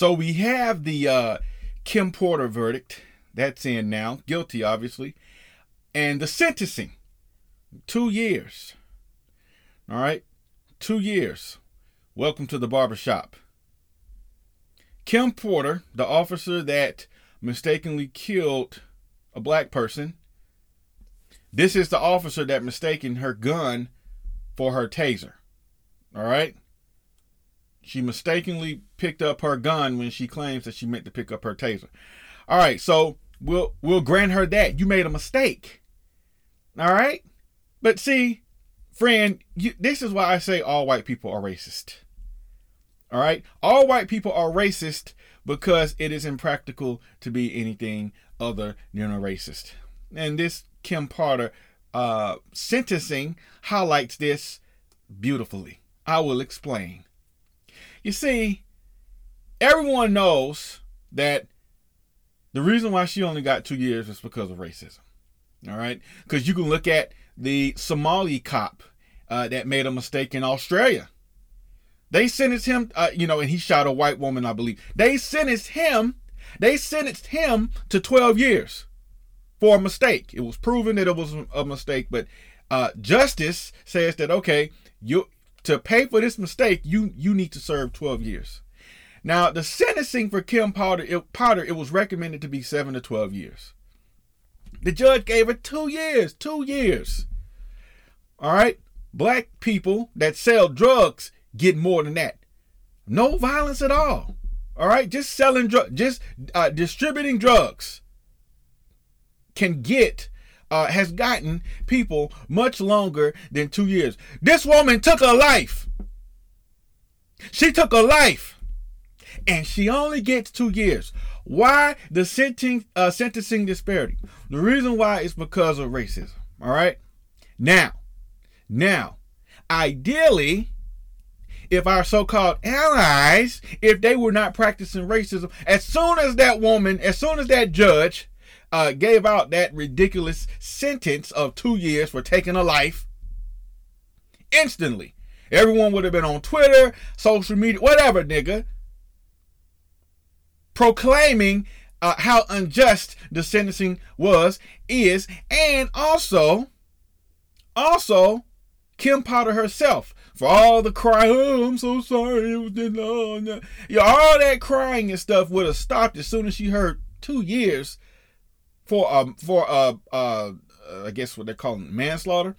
So we have the Kim Potter verdict. That's in now. Guilty, obviously. And the sentencing. 2 years. All right. 2 years. Welcome to the barbershop. Kim Potter, the officer that mistakenly killed a black person. This is the officer that mistaken her gun for her taser. All right. She mistakenly picked up her gun when she claims that she meant to pick up her taser. All right. So we'll grant her that. You made a mistake. All right. But see, friend, this is why I say all white people are racist. All right. All white people are racist because it is impractical to be anything other than a racist. And this Kim Potter sentencing highlights this beautifully. I will explain. You see, everyone knows that the reason why she only got 2 years is because of racism. All right. Because you can look at the Somali cop that made a mistake in Australia. They sentenced him, and he shot a white woman, I believe. They sentenced him to 12 years for a mistake. It was proven that it was a mistake, but justice says that, okay, to pay for this mistake, you need to serve 12 years. Now, the sentencing for Kim Potter, it was recommended to be 7 to 12 years. The judge gave her 2 years, 2 years. All right. Black people that sell drugs get more than that. No violence at all. All right. Just selling drugs, just distributing drugs has gotten people much longer than 2 years. This woman took a life. She took a life. And she only gets 2 years. Why the sentencing disparity? The reason why is because of racism. All right. Now, ideally, if our so-called allies, if they were not practicing racism, as soon as that judge gave out that ridiculous sentence of 2 years for taking a life, instantly, everyone would have been on Twitter, social media, whatever, nigga, proclaiming how unjust the sentencing is, and also Kim Potter herself, for all the crying, oh, I'm so sorry, all that crying and stuff would have stopped as soon as she heard 2 years for I guess what they're calling manslaughter,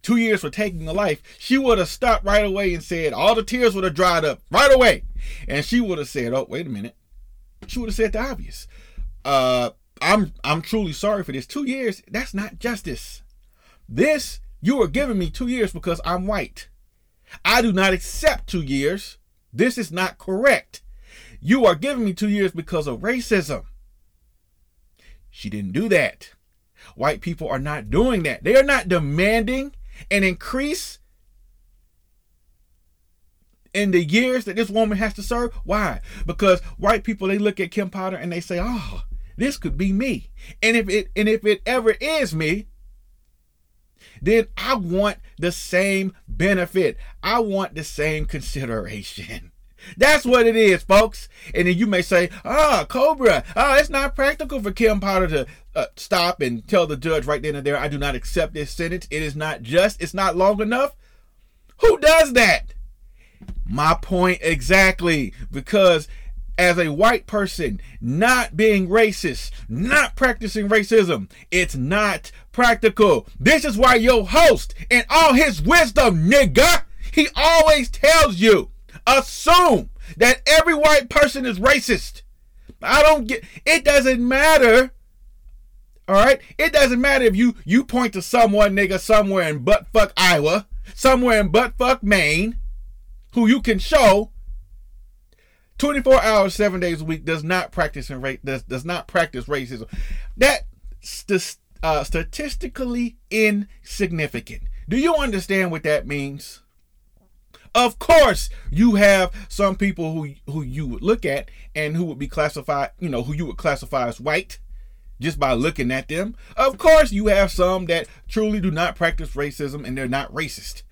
2 years for taking a life. She would have stopped right away and said, all the tears would have dried up right away, and she would have said, oh, wait a minute. She would have said the obvious. I'm truly sorry for this. 2 years, that's not justice. This, you are giving me 2 years because I'm white. I do not accept 2 years. This is not correct. You are giving me 2 years because of racism. She didn't do that. White people are not doing that. They are not demanding an increase in the years that this woman has to serve. Why? Because white people, they look at Kim Potter and they say, oh, this could be me. And if it ever is me, then I want the same benefit. I want the same consideration. That's what it is, folks. And then you may say, Cobra, it's not practical for Kim Potter to stop and tell the judge right then and there, I do not accept this sentence. It is not just. It's not long enough. Who does that? My point exactly, because as a white person, not being racist, not practicing racism, it's not practical. This is why your host, in all his wisdom, nigga, he always tells you, assume that every white person is racist. I don't get, it doesn't matter. All right. It doesn't matter if you point to someone, nigga, somewhere in buttfuck Iowa, somewhere in buttfuck Maine, who you can show 24 hours, 7 days a week does not practice racism. That's statistically insignificant. Do you understand what that means? Of course, you have some people who you would look at and who would be classified, who you would classify as white just by looking at them. Of course, you have some that truly do not practice racism and they're not racist.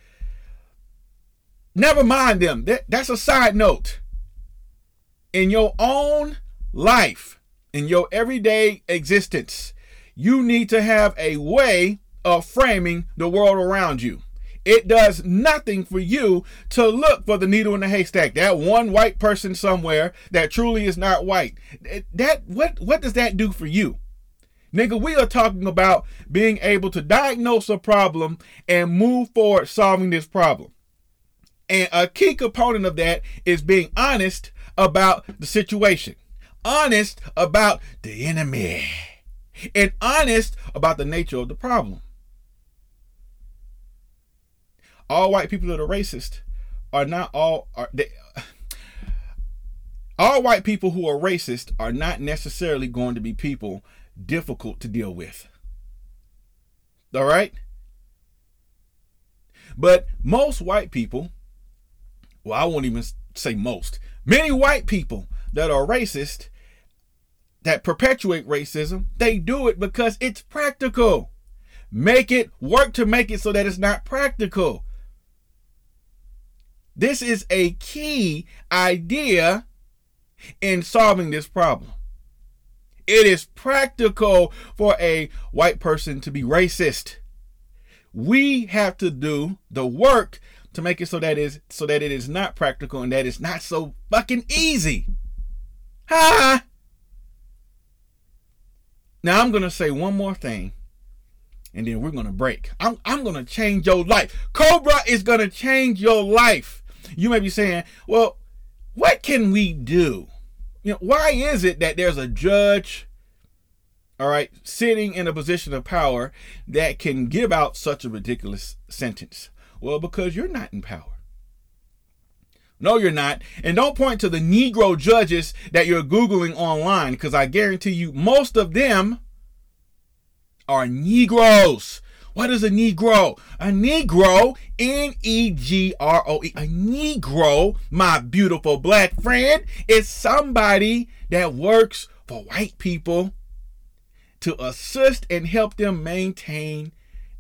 Never mind them. That's a side note. in your own life, in your everyday existence, you need to have a way of framing the world around you. It does nothing for you to look for the needle in the haystack. That one white person somewhere that truly is not white. What does that do for you? Nigga, we are talking about being able to diagnose a problem and move forward solving this problem. And a key component of that is being honest about the situation, honest about the enemy, and honest about the nature of the problem. All white people that are racist are not all. All white people who are racist are not necessarily going to be people difficult to deal with. All right? But most white people, well, I won't even say most, many white people that are racist, that perpetuate racism, they do it because it's practical. Make it work to make it so that it's not practical. This is a key idea in solving this problem. It is practical for a white person to be racist. We have to do the work to make it so that it is not practical and that it's not so fucking easy. Ha! Now I'm gonna say one more thing, and then we're gonna break. I'm gonna change your life. Cobra is gonna change your life. You may be saying, well, what can we do? You know, why is it that there's a judge, all right, sitting in a position of power that can give out such a ridiculous sentence? Well, because you're not in power. No, you're not. And don't point to the Negro judges that you're Googling online, because I guarantee you most of them are Negroes. What is a Negro? A Negro, Negro, a Negro, my beautiful black friend, is somebody that works for white people to assist and help them maintain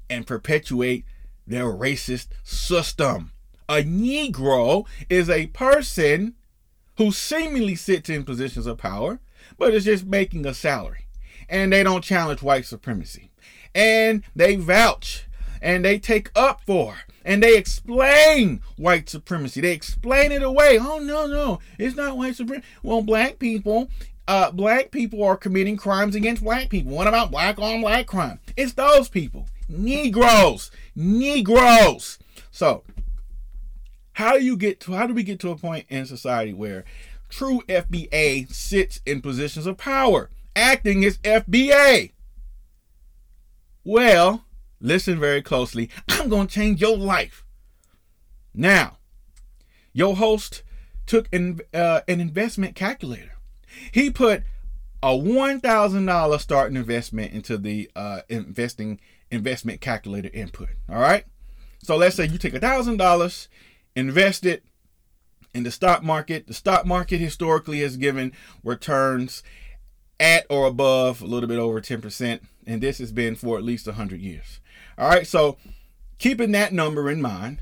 and perpetuate their racist system. A Negro is a person who seemingly sits in positions of power, but is just making a salary. And they don't challenge white supremacy. And they vouch, and they take up for, and they explain white supremacy. They explain it away. Oh, no, it's not white supremacy. Well, black people are committing crimes against black people. What about black on black crime? It's those people. Negroes. So, how do we get to a point in society where true FBA sits in positions of power, acting as FBA? Well, listen very closely. I'm going to change your life. Now, your host took an investment calculator. He put a $1,000 starting investment into the investment calculator input. All right. So let's say you take $1,000, invest it in the stock market. The stock market historically has given returns at or above a little bit over 10%. And this has been for at least 100 years. All right. So keeping that number in mind,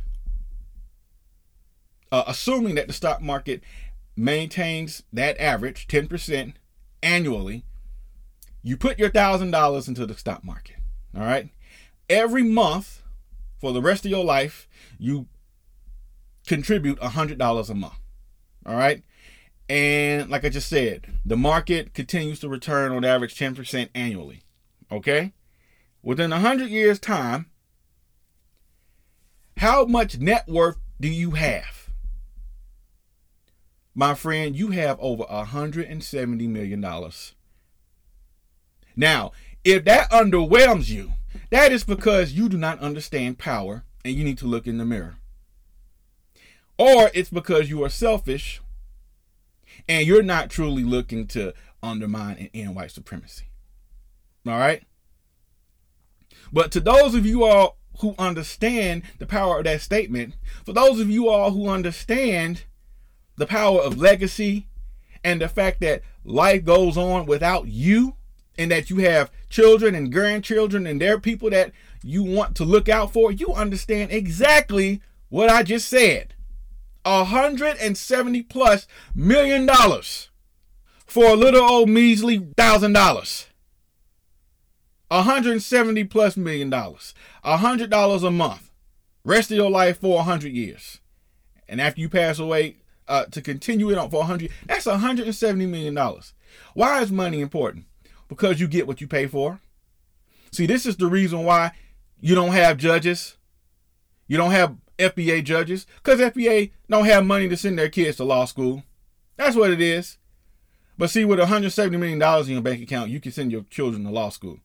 assuming that the stock market maintains that average 10% annually, you put your $1,000 into the stock market. All right. Every month for the rest of your life, you contribute $100 a month. All right. And like I just said, the market continues to return on average 10% annually. Okay. Within 100 years time, how much net worth do you have? My friend, you have over $170 million. Now, if that underwhelms you, that is because you do not understand power and you need to look in the mirror. Or it's because you are selfish and you're not truly looking to undermine and end white supremacy. All right. But to those of you all who understand the power of that statement, for those of you all who understand the power of legacy and the fact that life goes on without you, and that you have children and grandchildren and there are people that you want to look out for, you understand exactly what I just said. $170+ million for a little old measly $1,000. $170+ million. $100 a month. Rest of your life for 100 years. And after you pass away, to continue it on for 100, that's $170 million. Why is money important? Because you get what you pay for. See, this is the reason why you don't have judges. You don't have FBA judges. Because FBA don't have money to send their kids to law school. That's what it is. But see, with $170 million in your bank account, you can send your children to law school.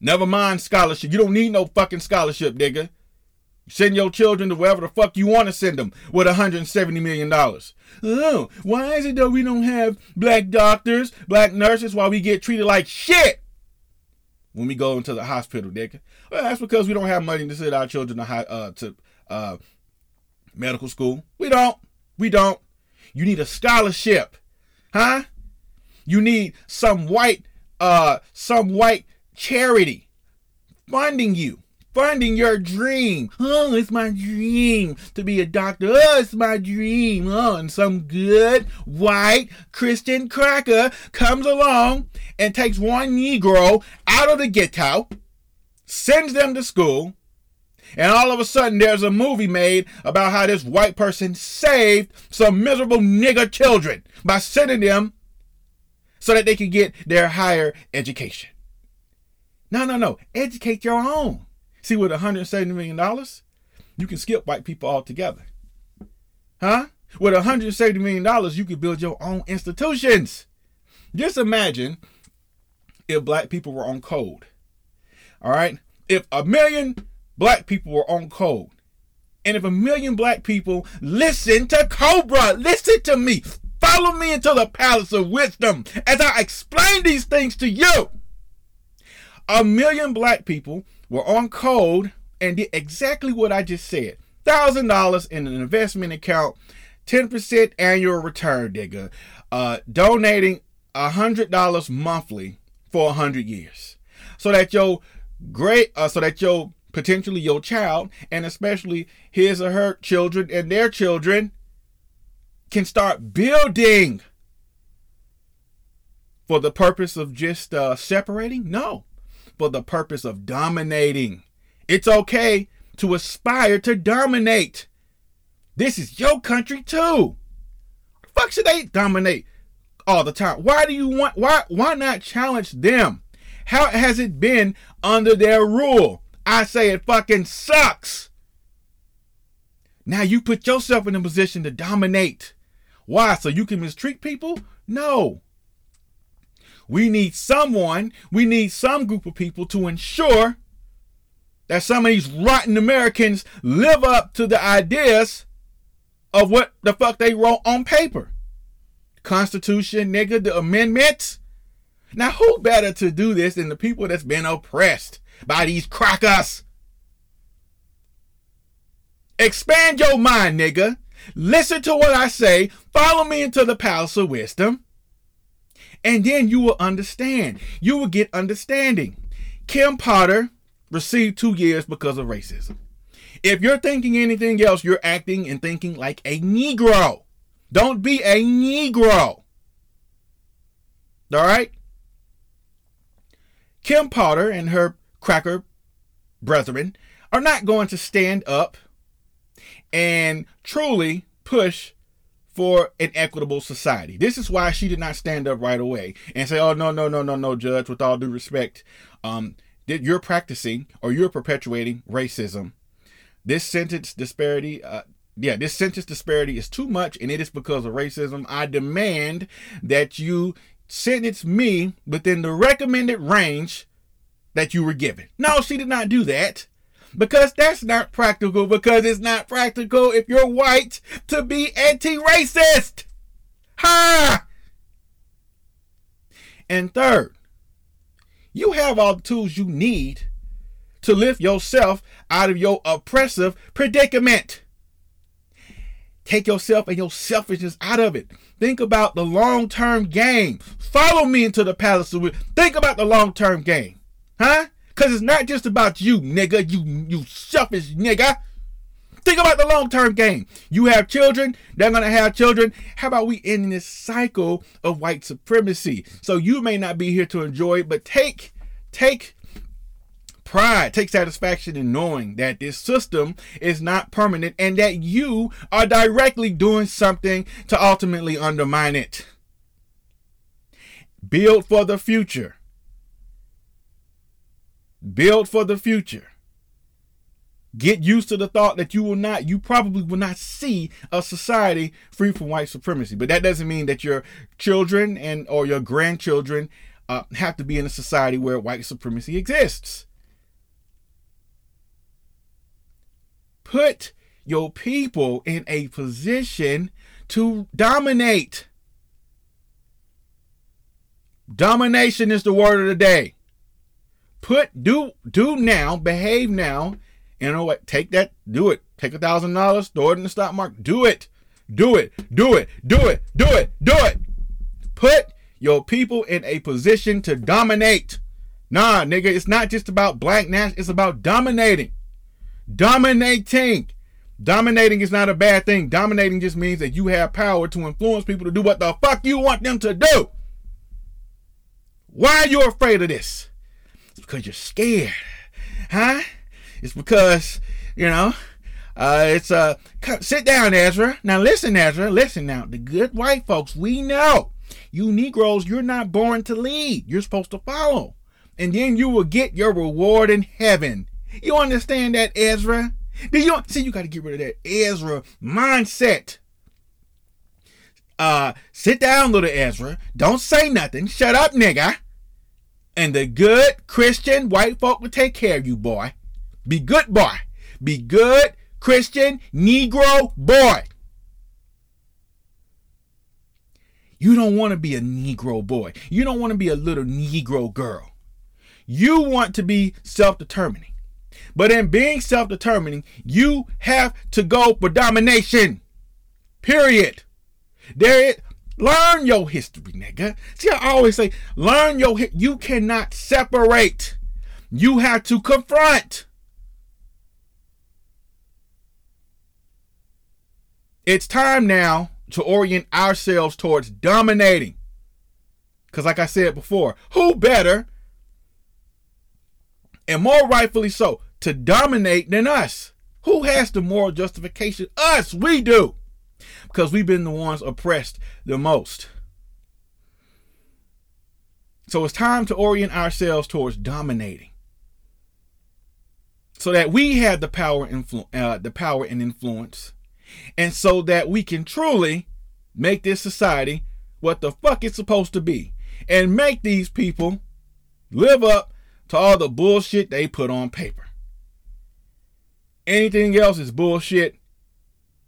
Never mind scholarship. You don't need no fucking scholarship, nigga. Send your children to wherever the fuck you want to send them with $170 million. Oh, why is it that we don't have black doctors, black nurses, while we get treated like shit when we go into the hospital, nigga? Well, that's because we don't have money to send our children to medical school. We don't. You need a scholarship, huh? You need some white charity funding you. Funding your dream. Oh, it's my dream to be a doctor. Oh, it's my dream. Oh, and some good white Christian cracker comes along and takes one Negro out of the ghetto, sends them to school, and all of a sudden there's a movie made about how this white person saved some miserable nigger children by sending them so that they can get their higher education. No. Educate your own. See, with $170 million, you can skip white people altogether. Huh? With $170 million, you can build your own institutions. Just imagine if black people were on code. All right? If 1 million black people were on code. And if 1 million black people listen to Cobra, listen to me. Follow me into the palace of wisdom as I explain these things to you. 1 million black people were on code and did exactly what I just said. $1,000 in an investment account, 10% annual return, nigga. Donating $100 monthly for 100 years. So that potentially your child, and especially his or her children and their children, can start building for the purpose of just separating? No. For the purpose of dominating. It's okay to aspire to dominate. This is your country too. The fuck should they dominate all the time? Why not challenge them? How has it been under their rule? I say it fucking sucks. Now you put yourself in a position to dominate. Why? So you can mistreat people? No. We need some group of people to ensure that some of these rotten Americans live up to the ideas of what the fuck they wrote on paper. Constitution, nigga, the amendments. Now, who better to do this than the people that's been oppressed by these crackers? Expand your mind, nigga. Listen to what I say. Follow me into the palace of wisdom. And then you will understand. You will get understanding. Kim Potter received 2 years because of racism. If you're thinking anything else, you're acting and thinking like a Negro. Don't be a Negro. All right? Kim Potter and her cracker brethren are not going to stand up and truly push for an equitable society. This is why she did not stand up right away and say, oh, no, judge, with all due respect, that you're practicing or you're perpetuating racism. This sentence disparity is too much, and it is because of racism. I demand that you sentence me within the recommended range that you were given. No, she did not do that. Because that's not practical, because it's not practical if you're white to be anti-racist. Ha! And third, you have all the tools you need to lift yourself out of your oppressive predicament. Take yourself and your selfishness out of it. Think about the long-term game. Follow me into the palace of wisdom. Think about the long-term game. Huh? Because it's not just about you, nigga. You selfish nigga. Think about the long-term game. You have children, they're going to have children. How about we end this cycle of white supremacy? So you may not be here to enjoy it, but take pride, take satisfaction in knowing that this system is not permanent and that you are directly doing something to ultimately undermine it. Build for the future. Build for the future. Get used to the thought that you probably will not see a society free from white supremacy. But that doesn't mean that your children and or your grandchildren have to be in a society where white supremacy exists. Put your people in a position to dominate. Domination is the word of the day. Do now, behave now. You know what? Take that. Do it. Take $1,000. Throw it in the stock market. Do it. Do it. Do it. Do it. Do it. Do it. Put your people in a position to dominate. Nah, nigga. It's not just about black nationalism. It's about dominating. Dominating. Dominating is not a bad thing. Dominating just means that you have power to influence people to do what the fuck you want them to do. Why are you afraid of this? It's because you're scared. Huh? It's because, sit down, Ezra. Now listen, Ezra, listen now. The good white folks, we know you Negroes, you're not born to lead. You're supposed to follow. And then you will get your reward in heaven. You understand that, Ezra? You got to get rid of that Ezra mindset. Sit down, little Ezra. Don't say nothing. Shut up, nigga. And the good Christian white folk will take care of you, boy. Be good boy. Be good Christian Negro boy. You don't want to be a Negro boy. You don't want to be a little Negro girl. You want to be self-determining. But in being self-determining, you have to go for domination. Period. Learn your history, nigga. See, I always say, learn your history. You cannot separate. You have to confront. It's time now to orient ourselves towards dominating. Because like I said before, who better, and more rightfully so, to dominate than us? Who has the moral justification? Us, we do. Because we've been the ones oppressed the most. So it's time to orient ourselves towards dominating. So that we have the power and influence. And so that we can truly make this society what the fuck it's supposed to be. And make these people live up to all the bullshit they put on paper. Anything else is bullshit.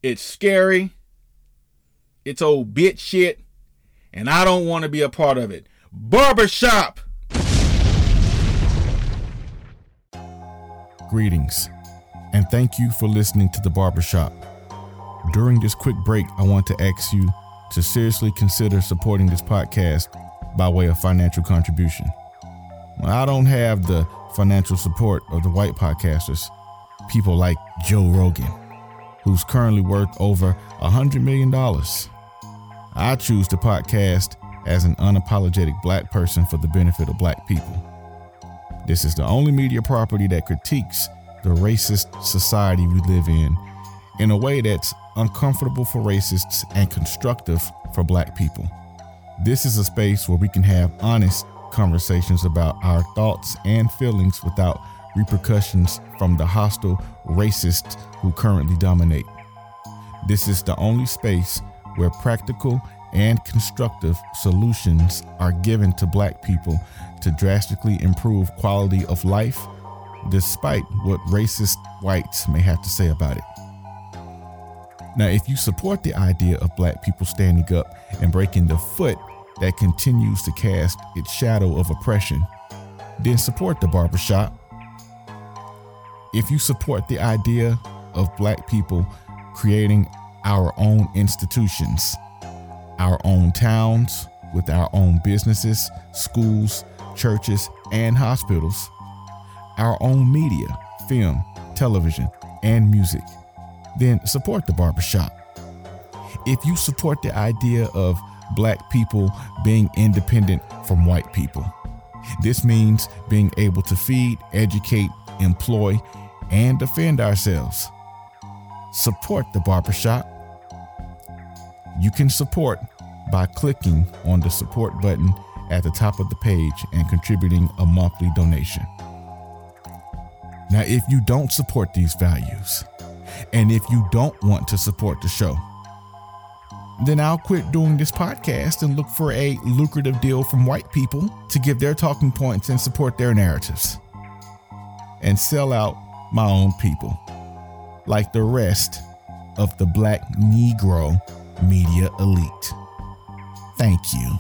It's scary. It's old bitch shit. And I don't want to be a part of it. Barbershop! Greetings. And thank you for listening to The Barbershop. During this quick break, I want to ask you to seriously consider supporting this podcast by way of financial contribution. I don't have the financial support of the white podcasters, people like Joe Rogan, who's currently worth over $100 million. I choose the podcast as an unapologetic black person for the benefit of black people. This is the only media property that critiques the racist society we live in a way that's uncomfortable for racists and constructive for black people. This is a space where we can have honest conversations about our thoughts and feelings without repercussions from the hostile racists who currently dominate. This is the only space where practical and constructive solutions are given to black people to drastically improve quality of life, despite what racist whites may have to say about it. Now, if you support the idea of black people standing up and breaking the foot that continues to cast its shadow of oppression, then support The Barbershop. If you support the idea of black people creating our own institutions, our own towns with our own businesses, schools, churches, and hospitals, our own media, film, television, and music, then support the barbershop. If you support the idea of black people being independent from white people, this means being able to feed, educate, employ, and defend ourselves. Support the barbershop. You can support by clicking on the support button at the top of the page and contributing a monthly donation. Now, if you don't support these values, and if you don't want to support the show, then I'll quit doing this podcast and look for a lucrative deal from white people to give their talking points and support their narratives and sell out my own people like the rest of the black Negro media elite. Thank you.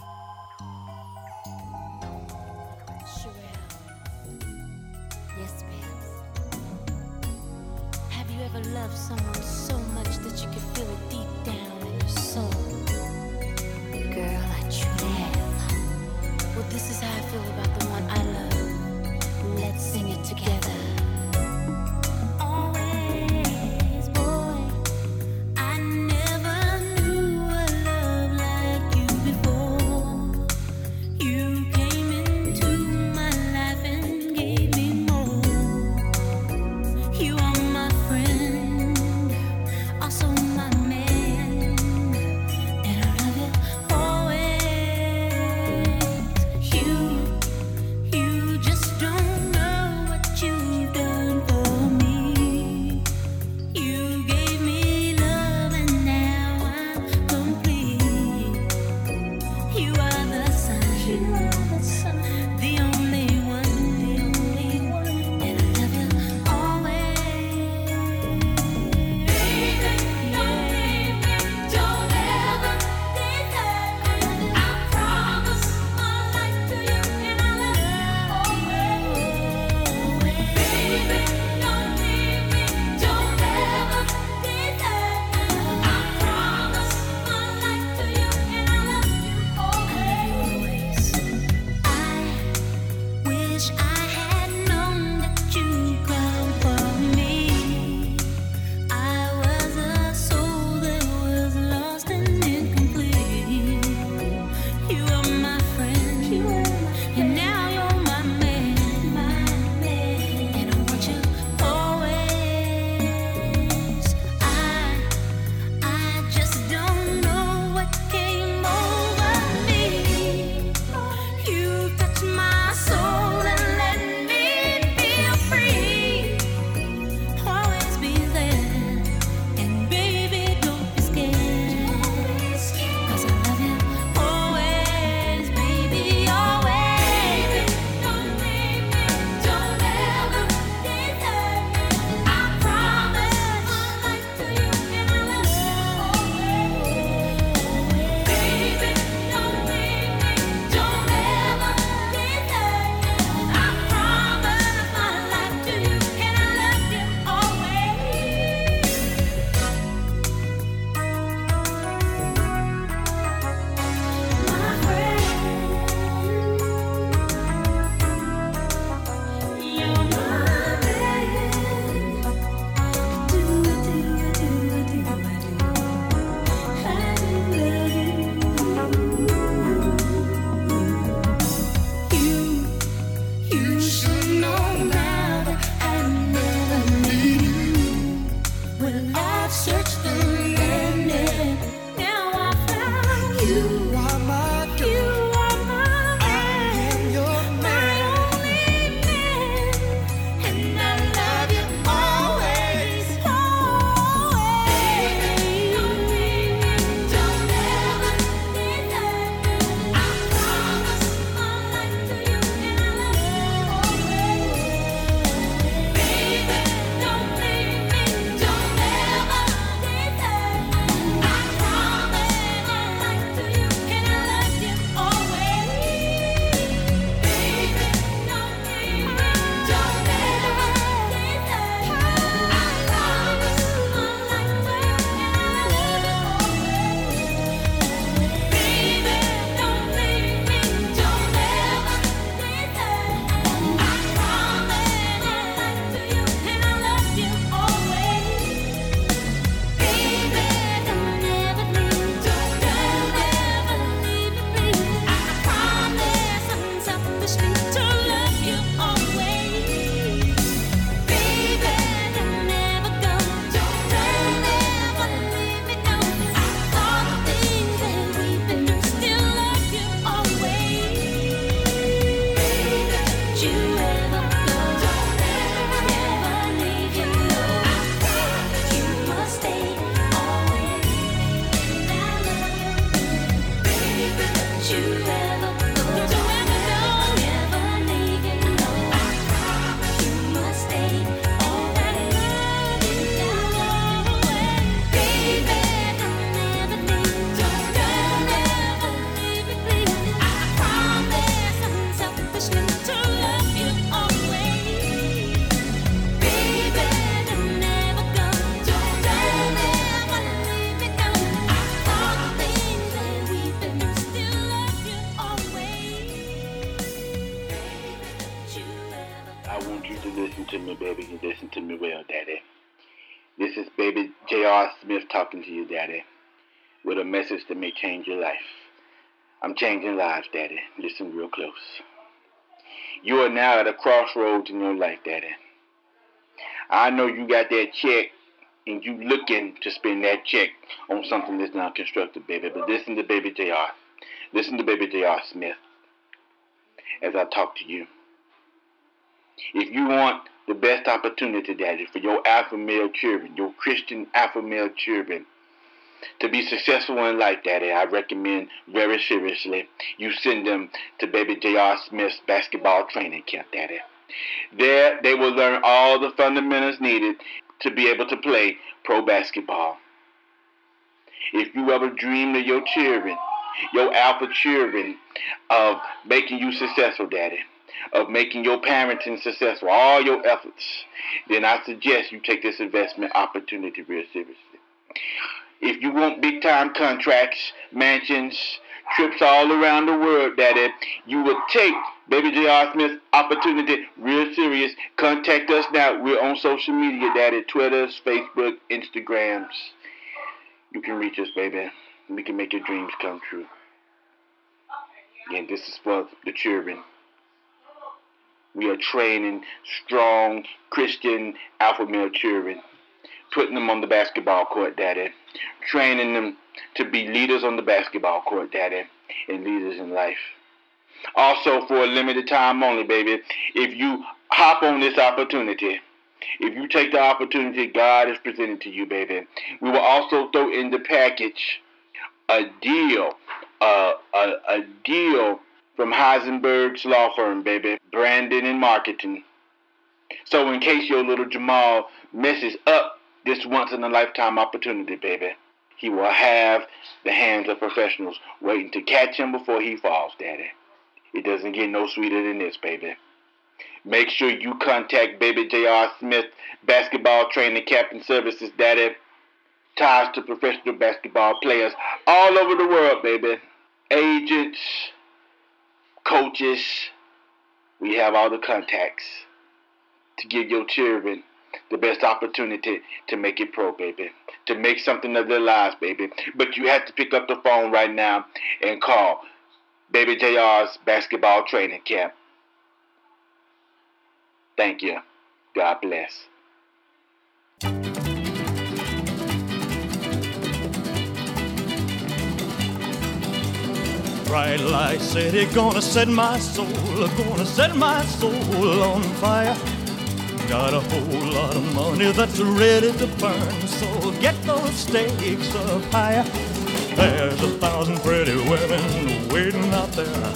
J.R. Smith talking to you, Daddy, with a message that may change your life. I'm changing lives, Daddy. Listen real close. You are now at a crossroads in your life, Daddy. I know you got that check, and you looking to spend that check on something that's not constructive, baby. But listen to baby J.R. Listen to baby J.R. Smith as I talk to you. If you want the best opportunity, Daddy, for your alpha male children, your Christian alpha male children, to be successful in life, Daddy, I recommend very seriously you send them to baby J.R. Smith's basketball training camp, Daddy. There, they will learn all the fundamentals needed to be able to play pro basketball. If you ever dreamed of your children, your alpha children, of making you successful, Daddy, of making your parenting successful, all your efforts, then I suggest you take this investment opportunity real seriously. If you want big time contracts, mansions, trips all around the world, Daddy, you will take baby J.R. Smith's opportunity real serious. Contact us now. We're on social media, Daddy, Twitters, Facebook, Instagrams. You can reach us, baby. We can make your dreams come true. Again, this is for the children. We are training strong Christian alpha male children, putting them on the basketball court, Daddy, training them to be leaders on the basketball court, Daddy, and leaders in life. Also, for a limited time only, baby, if you hop on this opportunity, if you take the opportunity God has presented to you, baby, we will also throw in the package a deal from Heisenberg's law firm, baby, branding and marketing. So in case your little Jamal messes up this once-in-a-lifetime opportunity, baby, he will have the hands of professionals waiting to catch him before he falls, Daddy. It doesn't get no sweeter than this, baby. Make sure you contact baby J.R. Smith, basketball training, captain services, Daddy. Ties to professional basketball players all over the world, baby. Agents, coaches, we have all the contacts to give your children the best opportunity to make it pro, baby, to make something of their lives, baby. But you have to pick up the phone right now and call baby J.R.'s basketball training camp. Thank you. God bless. Bright light city, gonna set my soul, gonna set my soul on fire. Got a whole lot of money that's ready to burn, so get those stakes up higher. There's 1,000 pretty women waiting out there.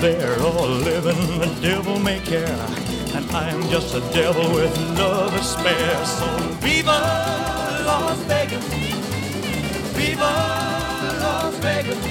They're all living the devil may care, and I'm just a devil with love to spare. So viva Las Vegas, viva Las Vegas.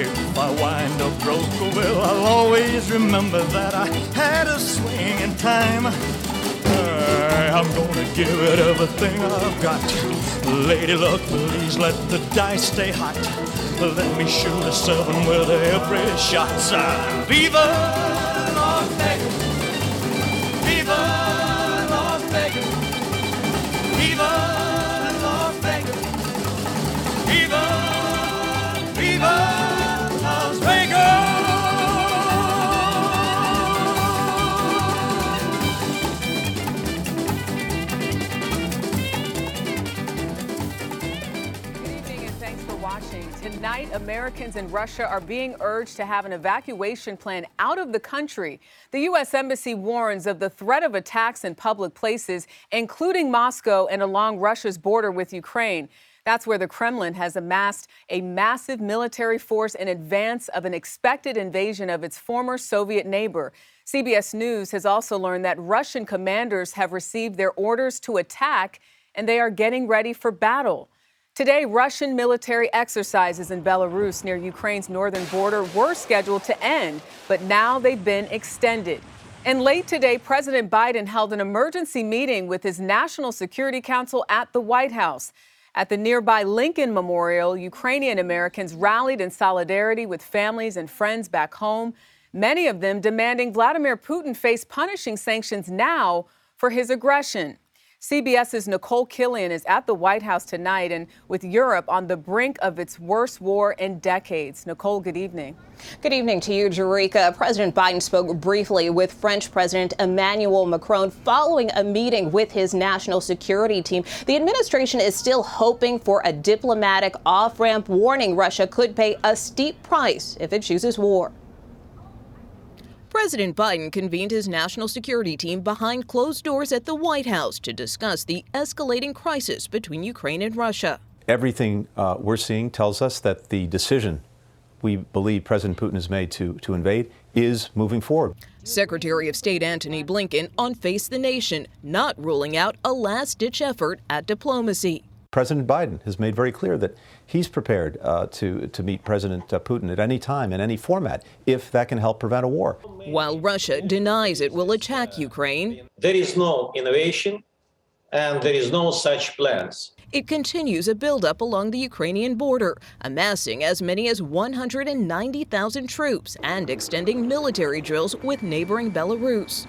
If I wind up broke, well, I'll always remember that I had a swing in time. I'm gonna give it everything I've got. Lady luck, please let the dice stay hot. Let me shoot a seven with every shot. Viva Las Vegas! Viva Las Vegas! Viva Las Vegas! Viva, viva! Tonight, Americans in Russia are being urged to have an evacuation plan out of the country. The U.S. Embassy warns of the threat of attacks in public places, including Moscow and along Russia's border with Ukraine. That's where the Kremlin has amassed a massive military force in advance of an expected invasion of its former Soviet neighbor. CBS News has also learned that Russian commanders have received their orders to attack, and they are getting ready for battle. Today, Russian military exercises in Belarus near Ukraine's northern border were scheduled to end, but now they've been extended. And late today, President Biden held an emergency meeting with his National Security Council at the White House. At the nearby Lincoln Memorial, Ukrainian Americans rallied in solidarity with families and friends back home, many of them demanding Vladimir Putin face punishing sanctions now for his aggression. CBS's Nicole Killian is at the White House tonight and with Europe on the brink of its worst war in decades. Nicole, good evening. Good evening to you, Jarika. President Biden spoke briefly with French President Emmanuel Macron following a meeting with his national security team. The administration is still hoping for a diplomatic off-ramp, warning Russia could pay a steep price if it chooses war. President Biden convened his national security team behind closed doors at the White House to discuss the escalating crisis between Ukraine and Russia. Everything we're seeing tells us that the decision we believe President Putin has made to invade is moving forward. Secretary of State Antony Blinken on Face the Nation, not ruling out a last-ditch effort at diplomacy. President Biden has made very clear that he's prepared to meet President Putin at any time, in any format, if that can help prevent a war. While Russia denies it will attack Ukraine, there is no innovation and there is no such plans. It continues a buildup along the Ukrainian border, amassing as many as 190,000 troops and extending military drills with neighboring Belarus.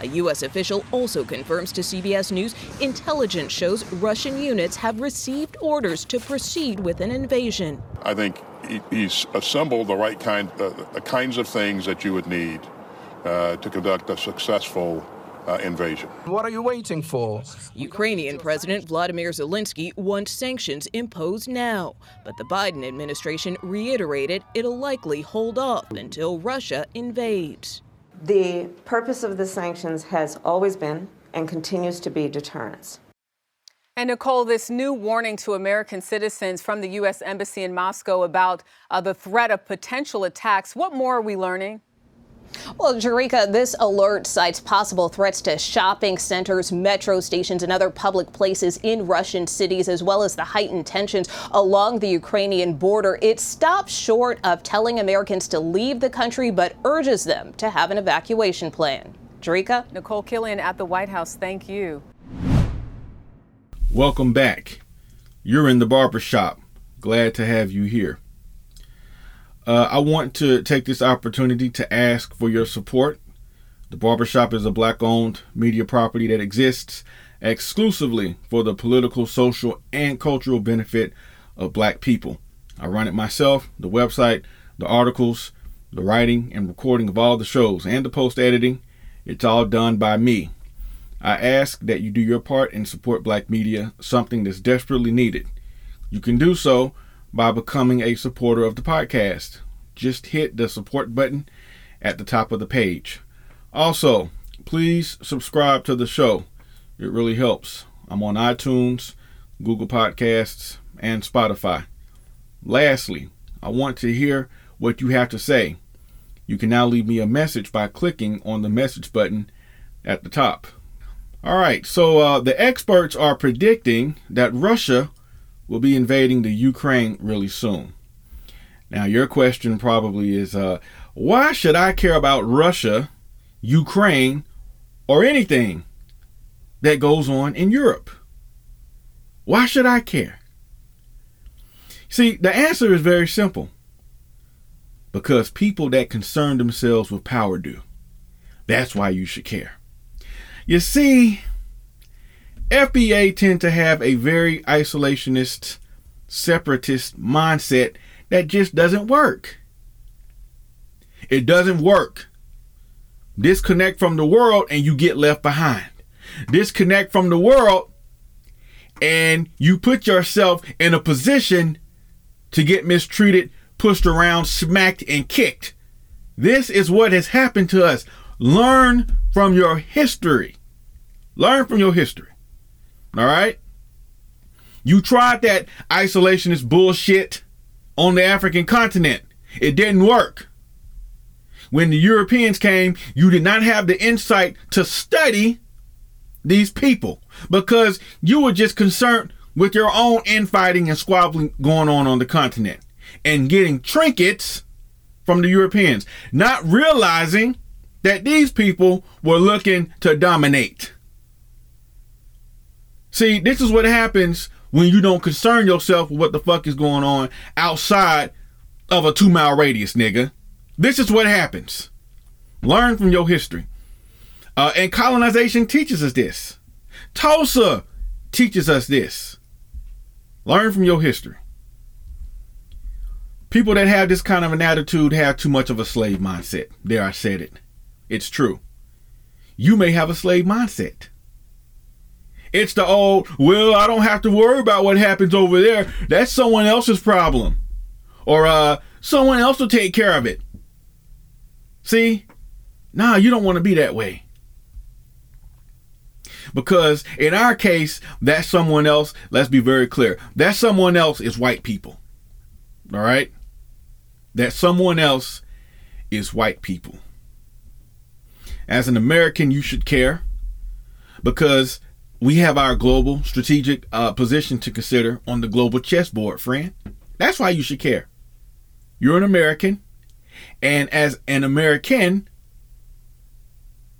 A U.S. official also confirms to CBS News intelligence shows Russian units have received orders to proceed with an invasion. I think he's assembled the right kinds of things that you would need to conduct a successful invasion. What are you waiting for? Ukrainian President Vladimir Zelensky wants sanctions imposed now, but the Biden administration reiterated it'll likely hold off until Russia invades. The purpose of the sanctions has always been and continues to be deterrence. And, Nicole, this new warning to American citizens from the U.S. Embassy in Moscow about the threat of potential attacks, what more are we learning? Well, Jarika, this alert cites possible threats to shopping centers, metro stations, and other public places in Russian cities, as well as the heightened tensions along the Ukrainian border. It stops short of telling Americans to leave the country, but urges them to have an evacuation plan. Jarika? Nicole Killian at the White House, thank you. Welcome back. You're in the barbershop. Glad to have you here. I want to take this opportunity to ask for your support. The Barbershop is a Black-owned media property that exists exclusively for the political, social, and cultural benefit of Black people. I run it myself, the website, the articles, the writing and recording of all the shows, and the post-editing. It's all done by me. I ask that you do your part and support Black media, something that's desperately needed. You can do so by becoming a supporter of the podcast. Just hit the support button at the top of the page. Also, please subscribe to the show. It really helps. I'm on iTunes, Google Podcasts, and Spotify. Lastly, I want to hear what you have to say. You can now leave me a message by clicking on the message button at the top. All right, so the experts are predicting that Russia will be invading the Ukraine really soon. Now, your question probably is, why should I care about Russia, Ukraine, or anything that goes on in Europe? Why should I care? See, the answer is very simple. Because people that concern themselves with power do. That's why you should care. You see, FBA tend to have a very isolationist, separatist mindset that just doesn't work. It doesn't work. Disconnect from the world and you get left behind. Disconnect from the world and you put yourself in a position to get mistreated, pushed around, smacked, and kicked. This is what has happened to us. Learn from your history. Learn from your history. All right? You tried that isolationist bullshit on the African continent. It didn't work. When the Europeans came, you did not have the insight to study these people because you were just concerned with your own infighting and squabbling going on the continent and getting trinkets from the Europeans, not realizing that these people were looking to dominate. See, this is what happens when you don't concern yourself with what the fuck is going on outside of a 2-mile radius, nigga. This is what happens. Learn from your history. And colonization teaches us this. Tulsa teaches us this. Learn from your history. People that have this kind of an attitude have too much of a slave mindset. There, I said it. It's true. You may have a slave mindset. It's the old, well, I don't have to worry about what happens over there. That's someone else's problem. Or someone else will take care of it. See? Nah, you don't want to be that way. Because in our case, that someone else, let's be very clear, that someone else is white people. All right? That someone else is white people. As an American, you should care. Because we have our global strategic position to consider on the global chessboard, friend. That's why you should care. You're an American, and as an American,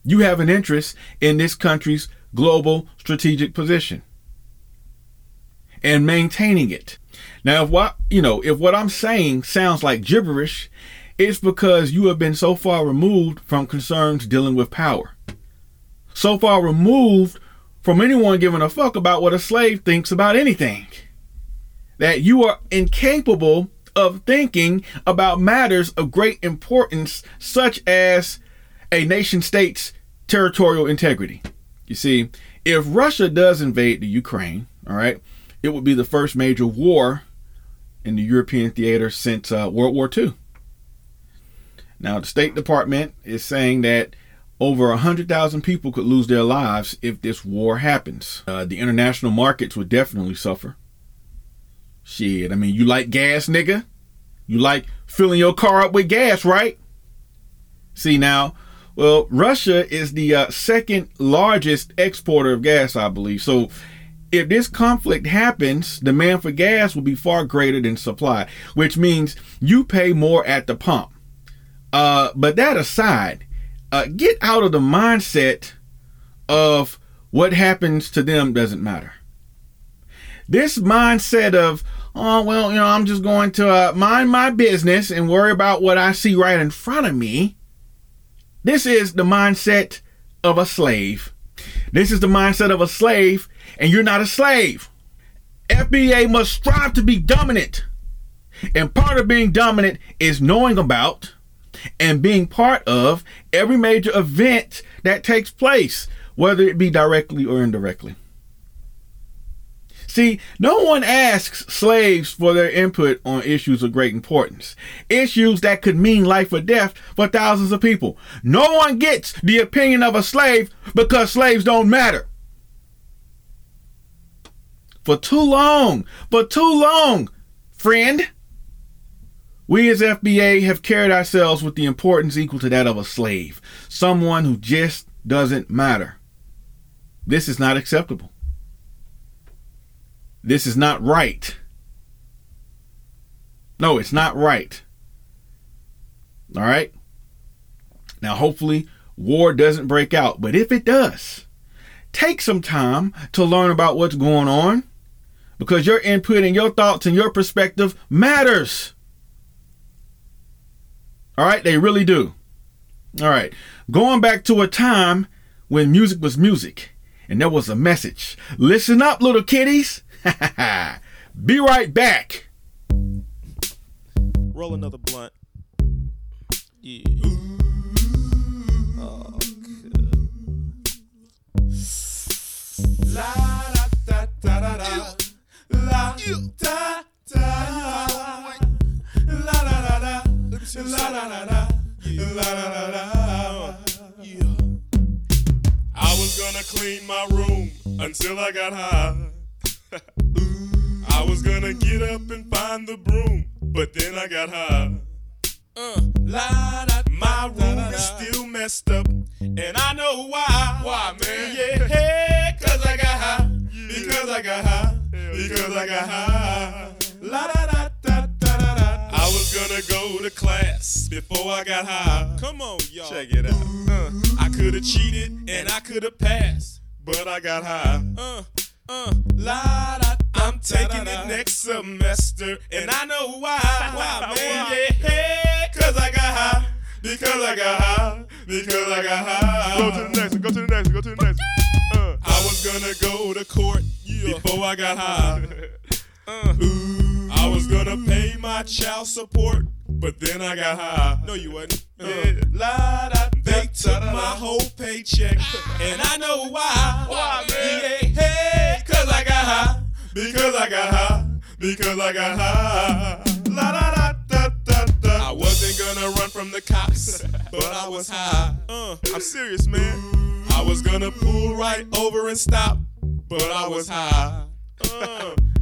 you have an interest in this country's global strategic position and maintaining it. Now, if what I'm saying sounds like gibberish, it's because you have been so far removed from concerns dealing with power. So far removed from anyone giving a fuck about what a slave thinks about anything, that you are incapable of thinking about matters of great importance, such as a nation state's territorial integrity. You see, if Russia does invade the Ukraine, all right, it would be the first major war in the European theater since World War II. Now, the State Department is saying that over 100,000 people could lose their lives if this war happens. The international markets would definitely suffer. Shit, I mean, you like gas, nigga? You like filling your car up with gas, right? See now, well, Russia is the second largest exporter of gas, I believe. So if this conflict happens, demand for gas will be far greater than supply, which means you pay more at the pump. But that aside, get out of the mindset of what happens to them doesn't matter. This mindset of, oh, well, you know, I'm just going to mind my business and worry about what I see right in front of me. This is the mindset of a slave. This is the mindset of a slave, and you're not a slave. FBA must strive to be dominant. And part of being dominant is knowing about and being part of every major event that takes place, whether it be directly or indirectly. See, no one asks slaves for their input on issues of great importance, issues that could mean life or death for thousands of people. No one gets the opinion of a slave because slaves don't matter. For too long, friend, we as FBA have carried ourselves with the importance equal to that of a slave, someone who just doesn't matter. This is not acceptable. This is not right. No, it's not right. All right. Now, hopefully war doesn't break out. But if it does, take some time to learn about what's going on, because your input and your thoughts and your perspective matters. All right. They really do. All right. Going back to a time when music was music and there was a message. Listen up, little kitties. Be right back. Roll another blunt. Yeah. Oh, good. La da da da da. La da da. La da da da. La da da da. La da da da. I was gonna clean my room until I got high. I was gonna get up and find the broom, but then I got high. My room is still messed up, and I know why. Why, man? Yeah, cause I got high. Because I got high. Because I got high. La da da da da da da. I was gonna go to class before I got high. Come on, y'all. Check it out. I could have cheated and I could have passed, but I got high. La da. I'm taking it next semester, and I know why. Why, man? Yeah, cause I got high. Because I got high. Because I got high. Go to the next one. Go to the next one. Go to the next one. I was gonna go to court before I got high. I was gonna pay my child support, but then I got high. No, you wasn't. La da. They took my whole paycheck, and I know why. Why, man? Yeah, cause I got high. Because I got high, because I got high. La da da da da da. I wasn't gonna run from the cops, but I was high. I'm serious, man. I was gonna pull right over and stop, but I was high.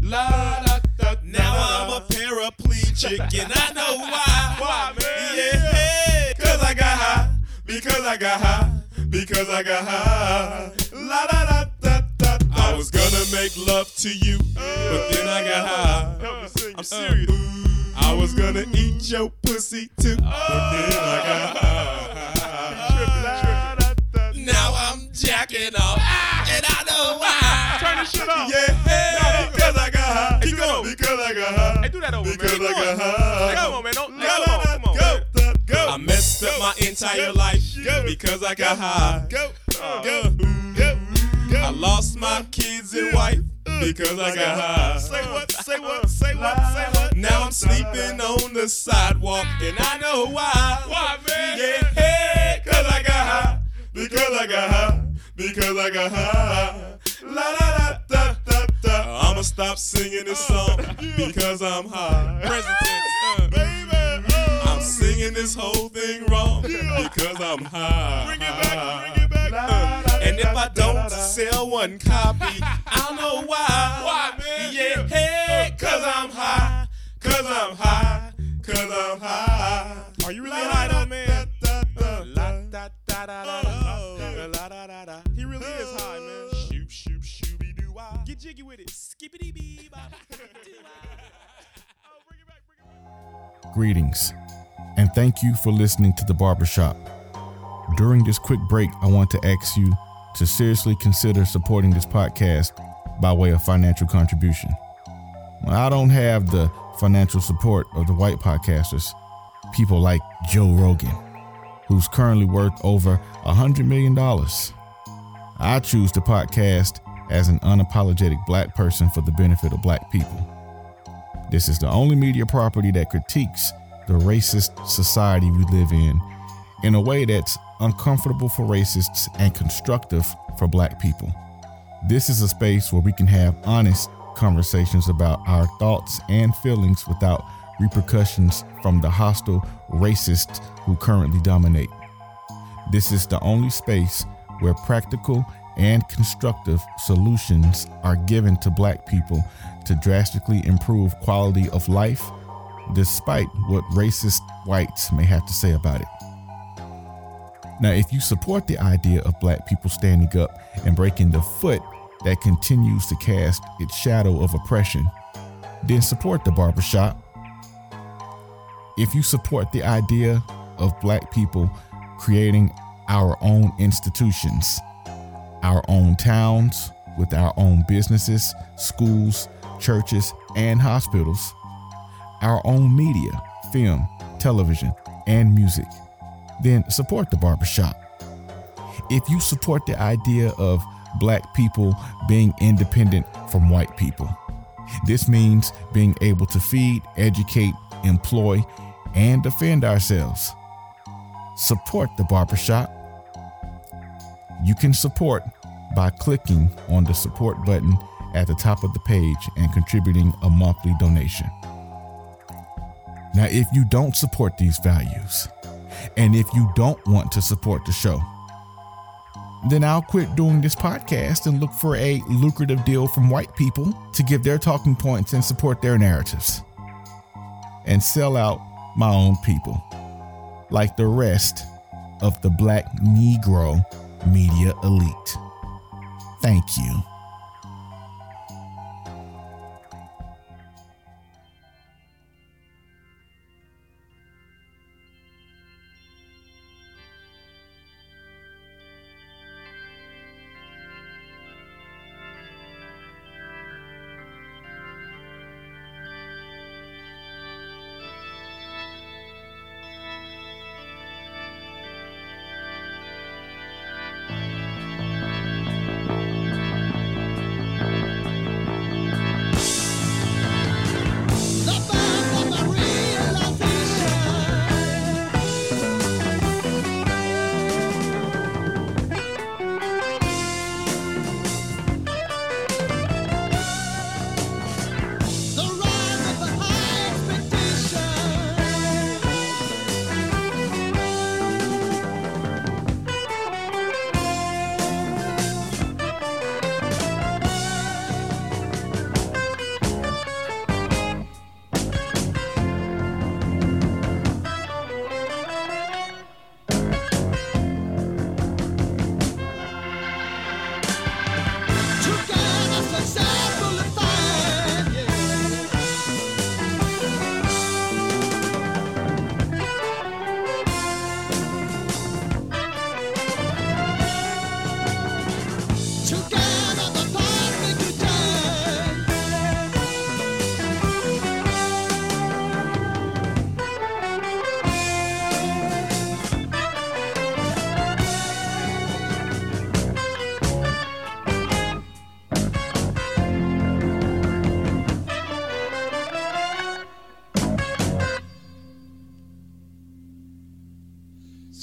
La da da. Now I'm a paraplegic, and I know why. Why, man? Yeah, cause I got high. Because I got high. Because I got high. La da da. I was gonna make love to you, but then I got high. I'm serious. I was gonna eat your pussy too, but then I got high. Now I'm jacking off, and I know why. Turn this shit off. Yeah, because I got high. Keep going. Because I got high. Hey, do that over, man. Because I got high. Come on, man. Don't come on. Go. I messed up my entire life because I got high. Go. I lost my kids and wife because I got high. Say what? Now I'm sleeping on the sidewalk and I know why. Why, man? Yeah, cause I got high. Because I got high. Because I got high. La da da da da. I'ma stop singing this song because I'm high. Present tense, baby. I'm singing this whole thing wrong because I'm high. Bring it back. Bring it back. And if I don't sell one copy, I don't know why. Why, man? Yeah, hey, cause I'm high. Cause I'm high. Cause I'm high. Are you really high though, man? He really is high, man. Shoop, shoop, shooby doo wah. Get jiggy with it. Skippity bee bop. Greetings, and thank you for listening to The Barbershop. During this quick break, I want to ask you to seriously consider supporting this podcast by way of financial contribution. I don't have the financial support of the white podcasters, people like Joe Rogan, who's currently worth over $100 million. I choose to podcast as an unapologetic black person for the benefit of black people. This is the only media property that critiques the racist society we live in a way that's uncomfortable for racists and constructive for black people. This is a space where we can have honest conversations about our thoughts and feelings without repercussions from the hostile racists who currently dominate. This is the only space where practical and constructive solutions are given to black people to drastically improve quality of life, despite what racist whites may have to say about it. Now, if you support the idea of black people standing up and breaking the foot that continues to cast its shadow of oppression, then support The Barbershop. If you support the idea of black people creating our own institutions, our own towns with our own businesses, schools, churches, and hospitals, our own media, film, television, and music, then support the barbershop. If you support the idea of black people being independent from white people, this means being able to feed, educate, employ, and defend ourselves. Support the barbershop. You can support by clicking on the support button at the top of the page and contributing a monthly donation. Now, if you don't support these values, and if you don't want to support the show, then I'll quit doing this podcast and look for a lucrative deal from white people to give their talking points and support their narratives and sell out my own people like the rest of the black Negro media elite. Thank you.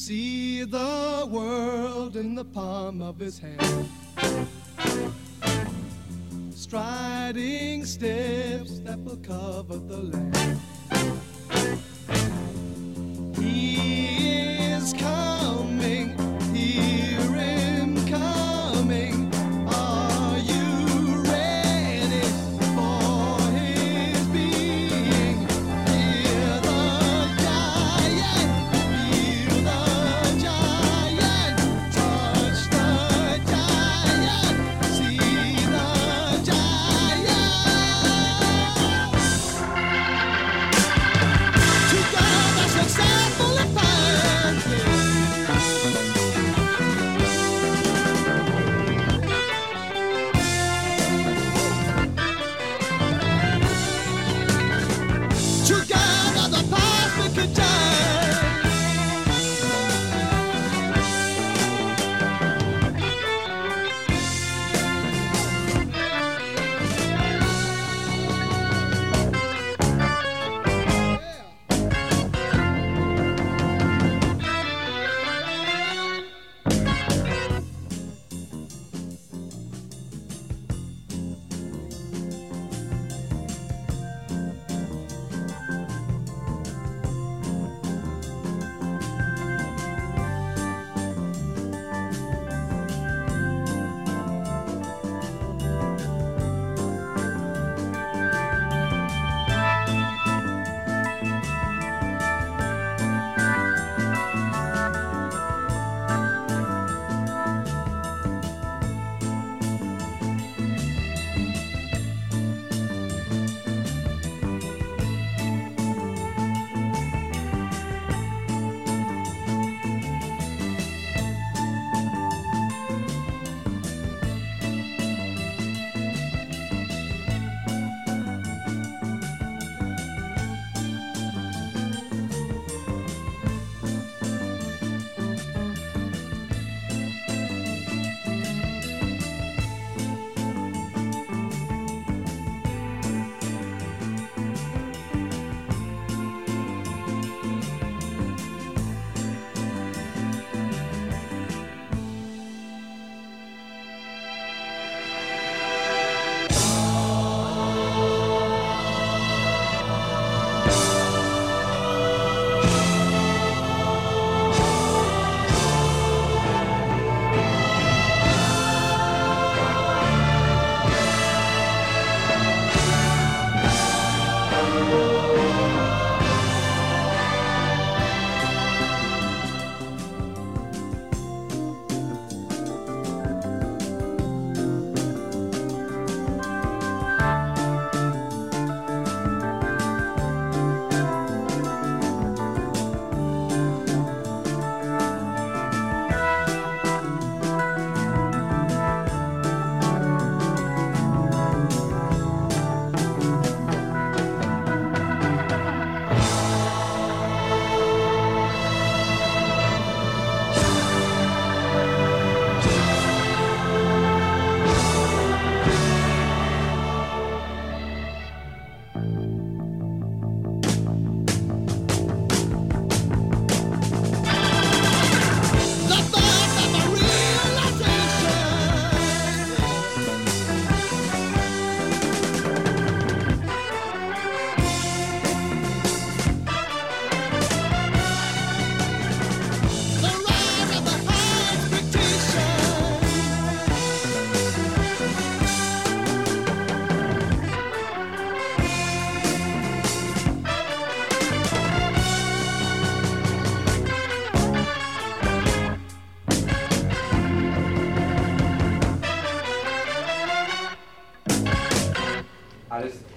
See the world in the palm of his hand, striding steps that will cover the land. He is coming, hear him coming. Example of fire.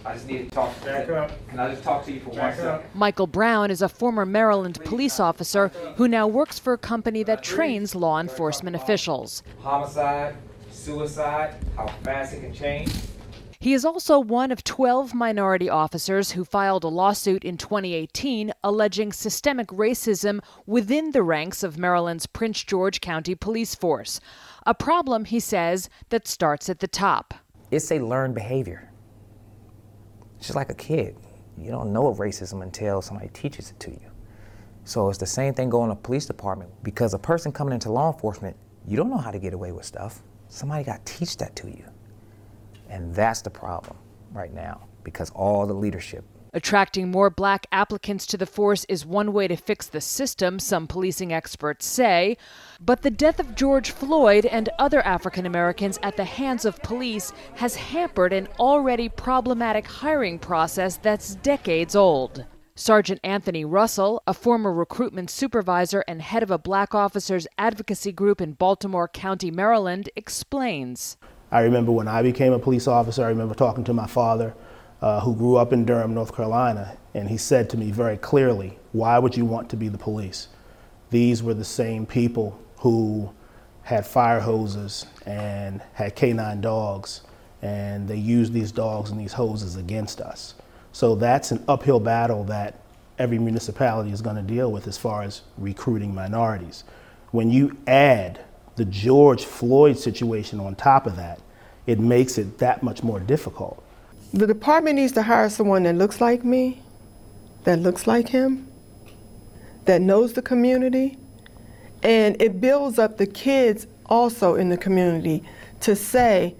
I just need to talk. Can I just talk to you for 1 second? Michael Brown is a former Maryland police officer who now works for a company that trains law enforcement officials. Homicide, suicide, how fast it can change. He is also one of 12 minority officers who filed a lawsuit in 2018 alleging systemic racism within the ranks of Maryland's Prince George County Police Force, a problem, he says, that starts at the top. It's a learned behavior. It's just like a kid. You don't know of racism until somebody teaches it to you. So it's the same thing going to the police department, because a person coming into law enforcement, you don't know how to get away with stuff. Somebody got to teach that to you. And that's the problem right now, because all the leadership. Attracting more black applicants to the force is one way to fix the system, some policing experts say. But the death of George Floyd and other African Americans at the hands of police has hampered an already problematic hiring process that's decades old. Sergeant Anthony Russell, a former recruitment supervisor and head of a black officers advocacy group in Baltimore County, Maryland, explains. I remember when I became a police officer, I remember talking to my father, who grew up in Durham, North Carolina, and he said to me very clearly, why would you want to be the police? These were the same people who had fire hoses and had canine dogs, and they used these dogs and these hoses against us. So that's an uphill battle that every municipality is going to deal with as far as recruiting minorities. When you add the George Floyd situation on top of that, it makes it that much more difficult. The department needs to hire someone that looks like me, that looks like him, that knows the community, and it builds up the kids also in the community to say,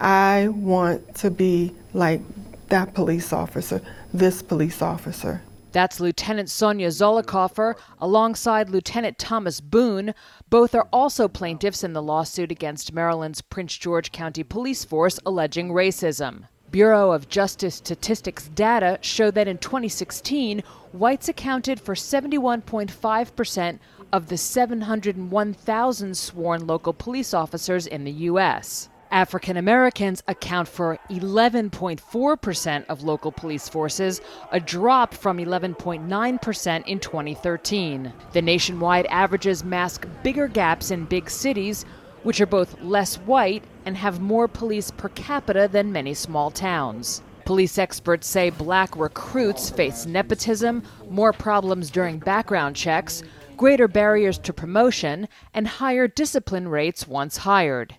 I want to be like that police officer, this police officer. That's Lieutenant Sonia Zollicoffer alongside Lieutenant Thomas Boone. Both are also plaintiffs in the lawsuit against Maryland's Prince George County Police Force alleging racism. Bureau of Justice statistics data show that in 2016, whites accounted for 71.5% of the 701,000 sworn local police officers in the U.S. African Americans account for 11.4% of local police forces, a drop from 11.9% in 2013. The nationwide averages mask bigger gaps in big cities, which are both less white and have more police per capita than many small towns. Police experts say black recruits face nepotism, more problems during background checks, greater barriers to promotion, and higher discipline rates once hired.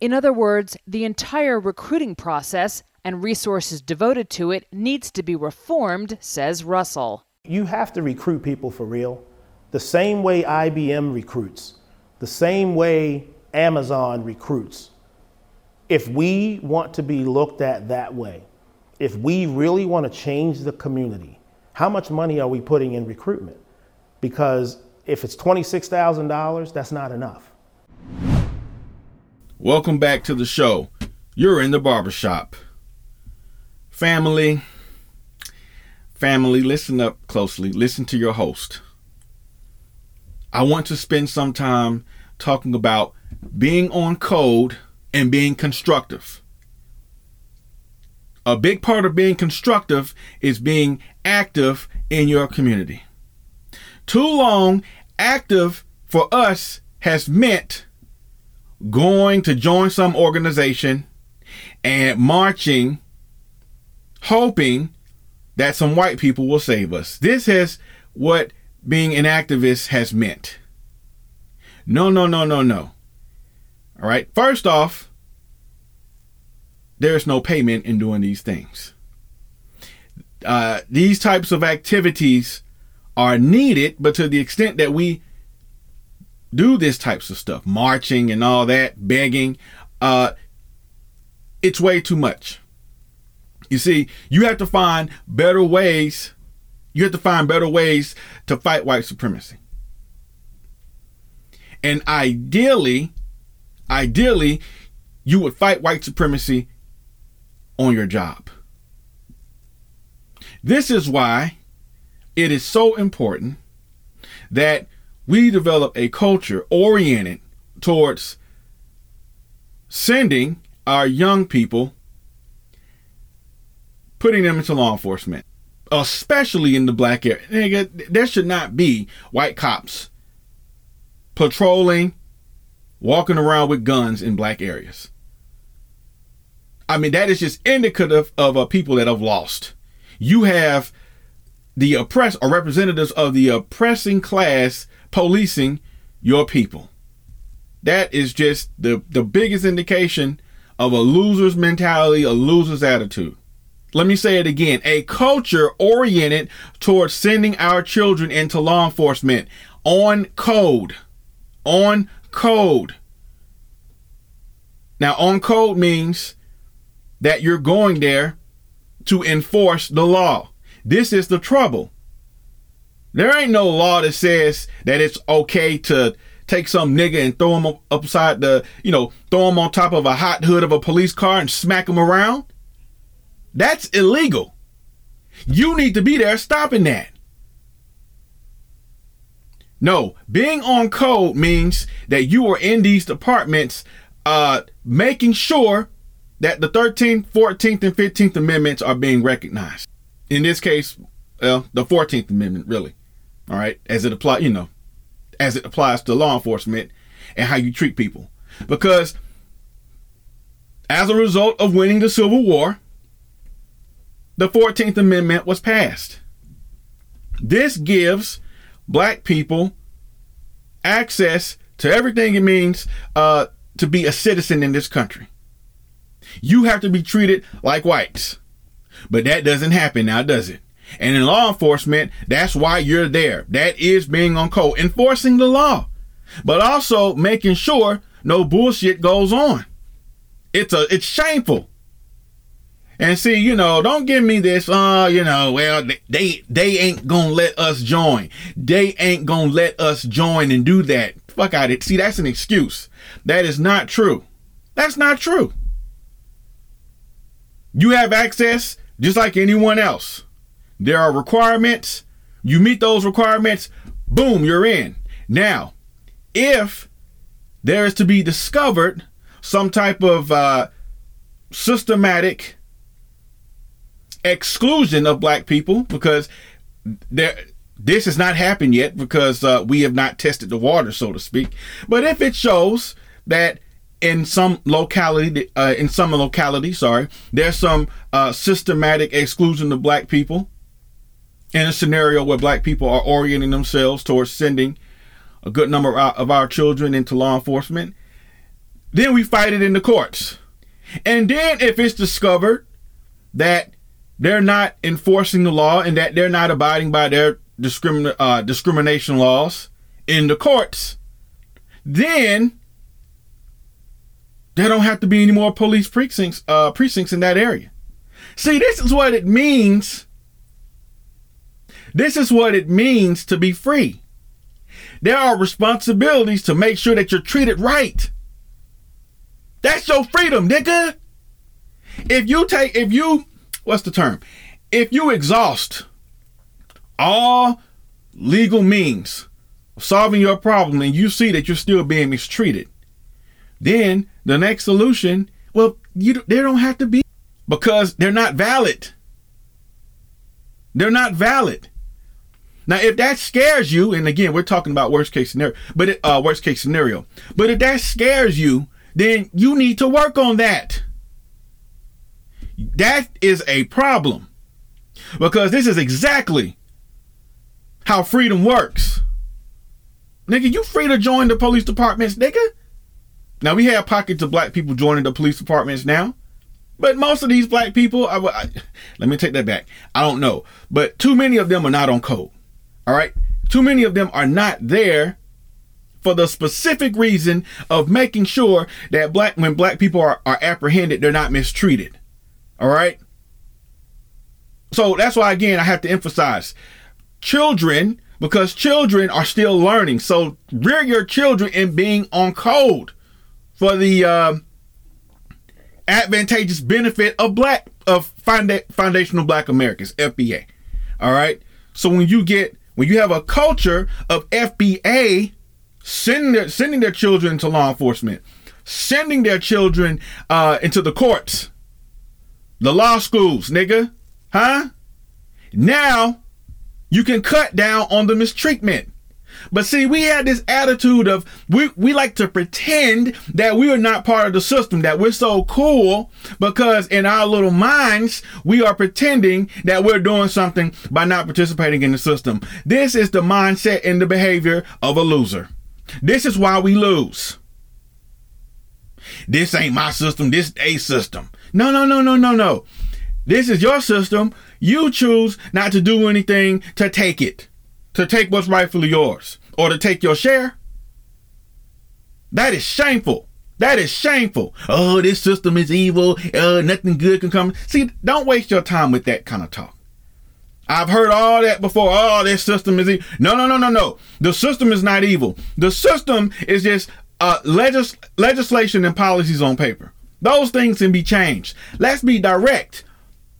In other words, the entire recruiting process and resources devoted to it needs to be reformed, says Russell. You have to recruit people for real. The same way IBM recruits, the same way Amazon recruits. If we want to be looked at that way, if we really want to change the community, how much money are we putting in recruitment? Because if it's $26,000, that's not enough. Welcome back to the show. You're in the barbershop. Family, listen up closely. Listen to your host. I want to spend some time talking about being on code and being constructive. A big part of being constructive is being active in your community. Too long, active for us has meant going to join some organization and marching, hoping that some white people will save us. This is what being an activist has meant. No. All right. First off, there's no payment in doing these things. These types of activities are needed, but to the extent that we do this types of stuff, marching and all that, begging, it's way too much. You see, you have to find better ways. You have to find better ways to fight white supremacy. And ideally, you would fight white supremacy on your job. This is why it is so important that we develop a culture oriented towards sending our young people putting them into law enforcement, especially in the black area. Nigga, there should not be white cops patrolling, walking around with guns in black areas. I mean, that is just indicative of people that have lost. You have the oppressed or representatives of the oppressing class policing your people. That is just the biggest indication of a loser's mentality, a loser's attitude. Let me say it again. A culture oriented towards sending our children into law enforcement on code. On code. Now, on code means that you're going there to enforce the law. This is the trouble. There ain't no law that says that it's okay to take some nigga and throw him upside the, throw him on top of a hot hood of a police car and smack him around. That's illegal. You need to be there stopping that. No, being on code means that you are in these departments making sure that the 13th, 14th, and 15th Amendments are being recognized. In this case, the 14th Amendment, really. All right. As it applies to law enforcement and how you treat people. Because as a result of winning the Civil War, the 14th Amendment was passed. This gives black people access to everything it means to be a citizen in this country. You have to be treated like whites, but that doesn't happen now, does it? And in law enforcement, that's why you're there. That is being on code, enforcing the law, but also making sure no bullshit goes on. It's shameful. And see, don't give me this, they ain't gonna let us join. They ain't gonna let us join and do that. Fuck out it. See, that's an excuse. That is not true. That's not true. You have access just like anyone else. There are requirements. You meet those requirements, boom, you're in. Now, if there is to be discovered some type of systematic exclusion of black people, because this has not happened yet, because we have not tested the water, so to speak. But if it shows that in some locality, there's some systematic exclusion of black people in a scenario where black people are orienting themselves towards sending a good number of our children into law enforcement, then we fight it in the courts. And then if it's discovered that they're not enforcing the law and that they're not abiding by their discrimination laws in the courts, then there don't have to be any more police precincts in that area. See, this is what it means. This is what it means to be free. There are responsibilities to make sure that you're treated right. That's your freedom, nigga. If you exhaust all legal means of solving your problem and you see that you're still being mistreated, then the next solution, they don't have to be, because they're not valid. They're not valid. Now, if that scares you, and again, we're talking about worst case scenario, but if that scares you, then you need to work on that. That is a problem, because this is exactly how freedom works. Nigga, you free to join the police departments, nigga. Now, we have pockets of black people joining the police departments now, but most of these black people, let me take that back. I don't know, but too many of them are not on code. All right. Too many of them are not there for the specific reason of making sure that when black people are apprehended, they're not mistreated. All right. So that's why, again, I have to emphasize children, because children are still learning. So rear your children in being on code for the advantageous benefit of foundational black Americans, FBA. All right. So when you have a culture of FBA sending their children to law enforcement, sending their children into the courts, the law schools, nigga, huh? Now you can cut down on the mistreatment. But see, we had this attitude of we like to pretend that we are not part of the system, that we're so cool, because in our little minds, we are pretending that we're doing something by not participating in the system. This is the mindset and the behavior of a loser. This is why we lose. This ain't my system. This a system. No, no, no, no, no, no. This is your system. You choose not to do anything to take it. To take what's rightfully yours, or to take your share. That is shameful. That is shameful. Oh, this system is evil. Nothing good can come. See, don't waste your time with that kind of talk. I've heard all that before. Oh, this system is evil. No, no, no, no, no. The system is not evil. The system is just legislation and policies on paper. Those things can be changed. Let's be direct.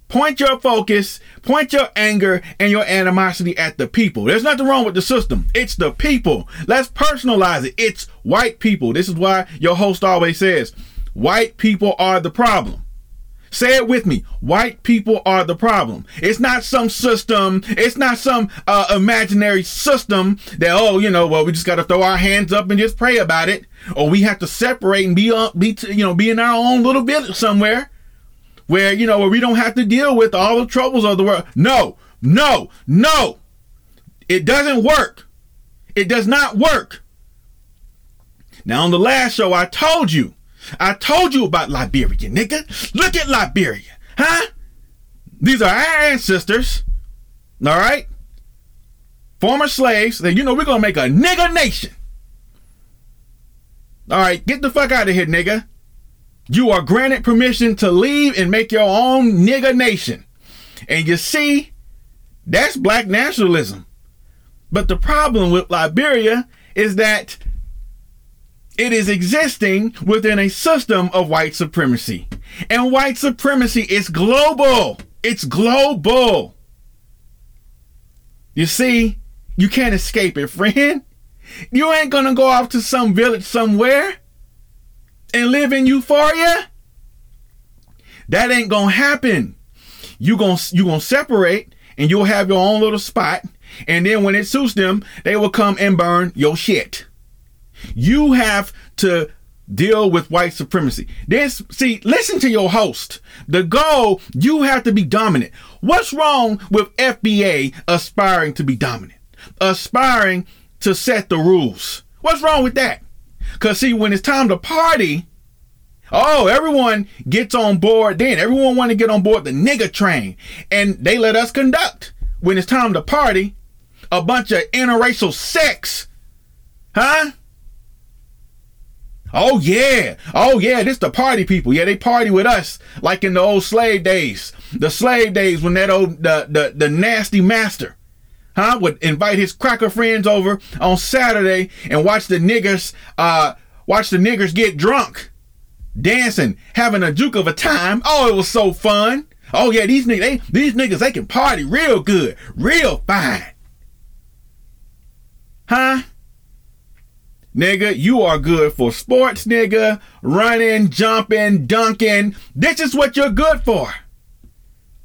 Point your focus, point your anger and your animosity at the people. There's nothing wrong with the system. It's the people. Let's personalize it. It's white people. This is why your host always says, white people are the problem. Say it with me. White people are the problem. It's not some system. It's not some imaginary system that, oh, you know, well, we just got to throw our hands up and just pray about it. Or we have to separate and be in our own little village somewhere. Where, you know, where we don't have to deal with all the troubles of the world. No, no, no. It doesn't work. It does not work. Now, on the last show, I told you about Liberia, nigga. Look at Liberia, huh? These are our ancestors, all right? Former slaves. Then, you know, we're going to make a nigga nation. All right, get the fuck out of here, nigga. You are granted permission to leave and make your own nigga nation. And you see, that's black nationalism. But the problem with Liberia is that it is existing within a system of white supremacy. And white supremacy is global. It's global. You see, you can't escape it, friend. You ain't gonna go off to some village somewhere and live in euphoria. That ain't gonna happen. You gonna separate, and you'll have your own little spot, and then when it suits them, they will come and burn your shit. You have to deal with white supremacy. This, see, listen to your host. The goal, you have to be dominant. What's wrong with FBA aspiring to be dominant? Aspiring to set the rules. What's wrong with that? Because, see, when it's time to party, oh, everyone gets on board then. Everyone want to get on board the nigga train. And they let us conduct. When it's time to party, a bunch of interracial sex. Huh? Oh, yeah. Oh, yeah, this the party people. Yeah, they party with us like in the old slave days. The slave days when that old, the nasty master. Huh? Would invite his cracker friends over on Saturday and watch the niggers get drunk, dancing, having a juke of a time. Oh, it was so fun. Oh yeah, these niggas, they can party real good, real fine. Huh? Nigga, you are good for sports, nigga. Running, jumping, dunking. This is what you're good for.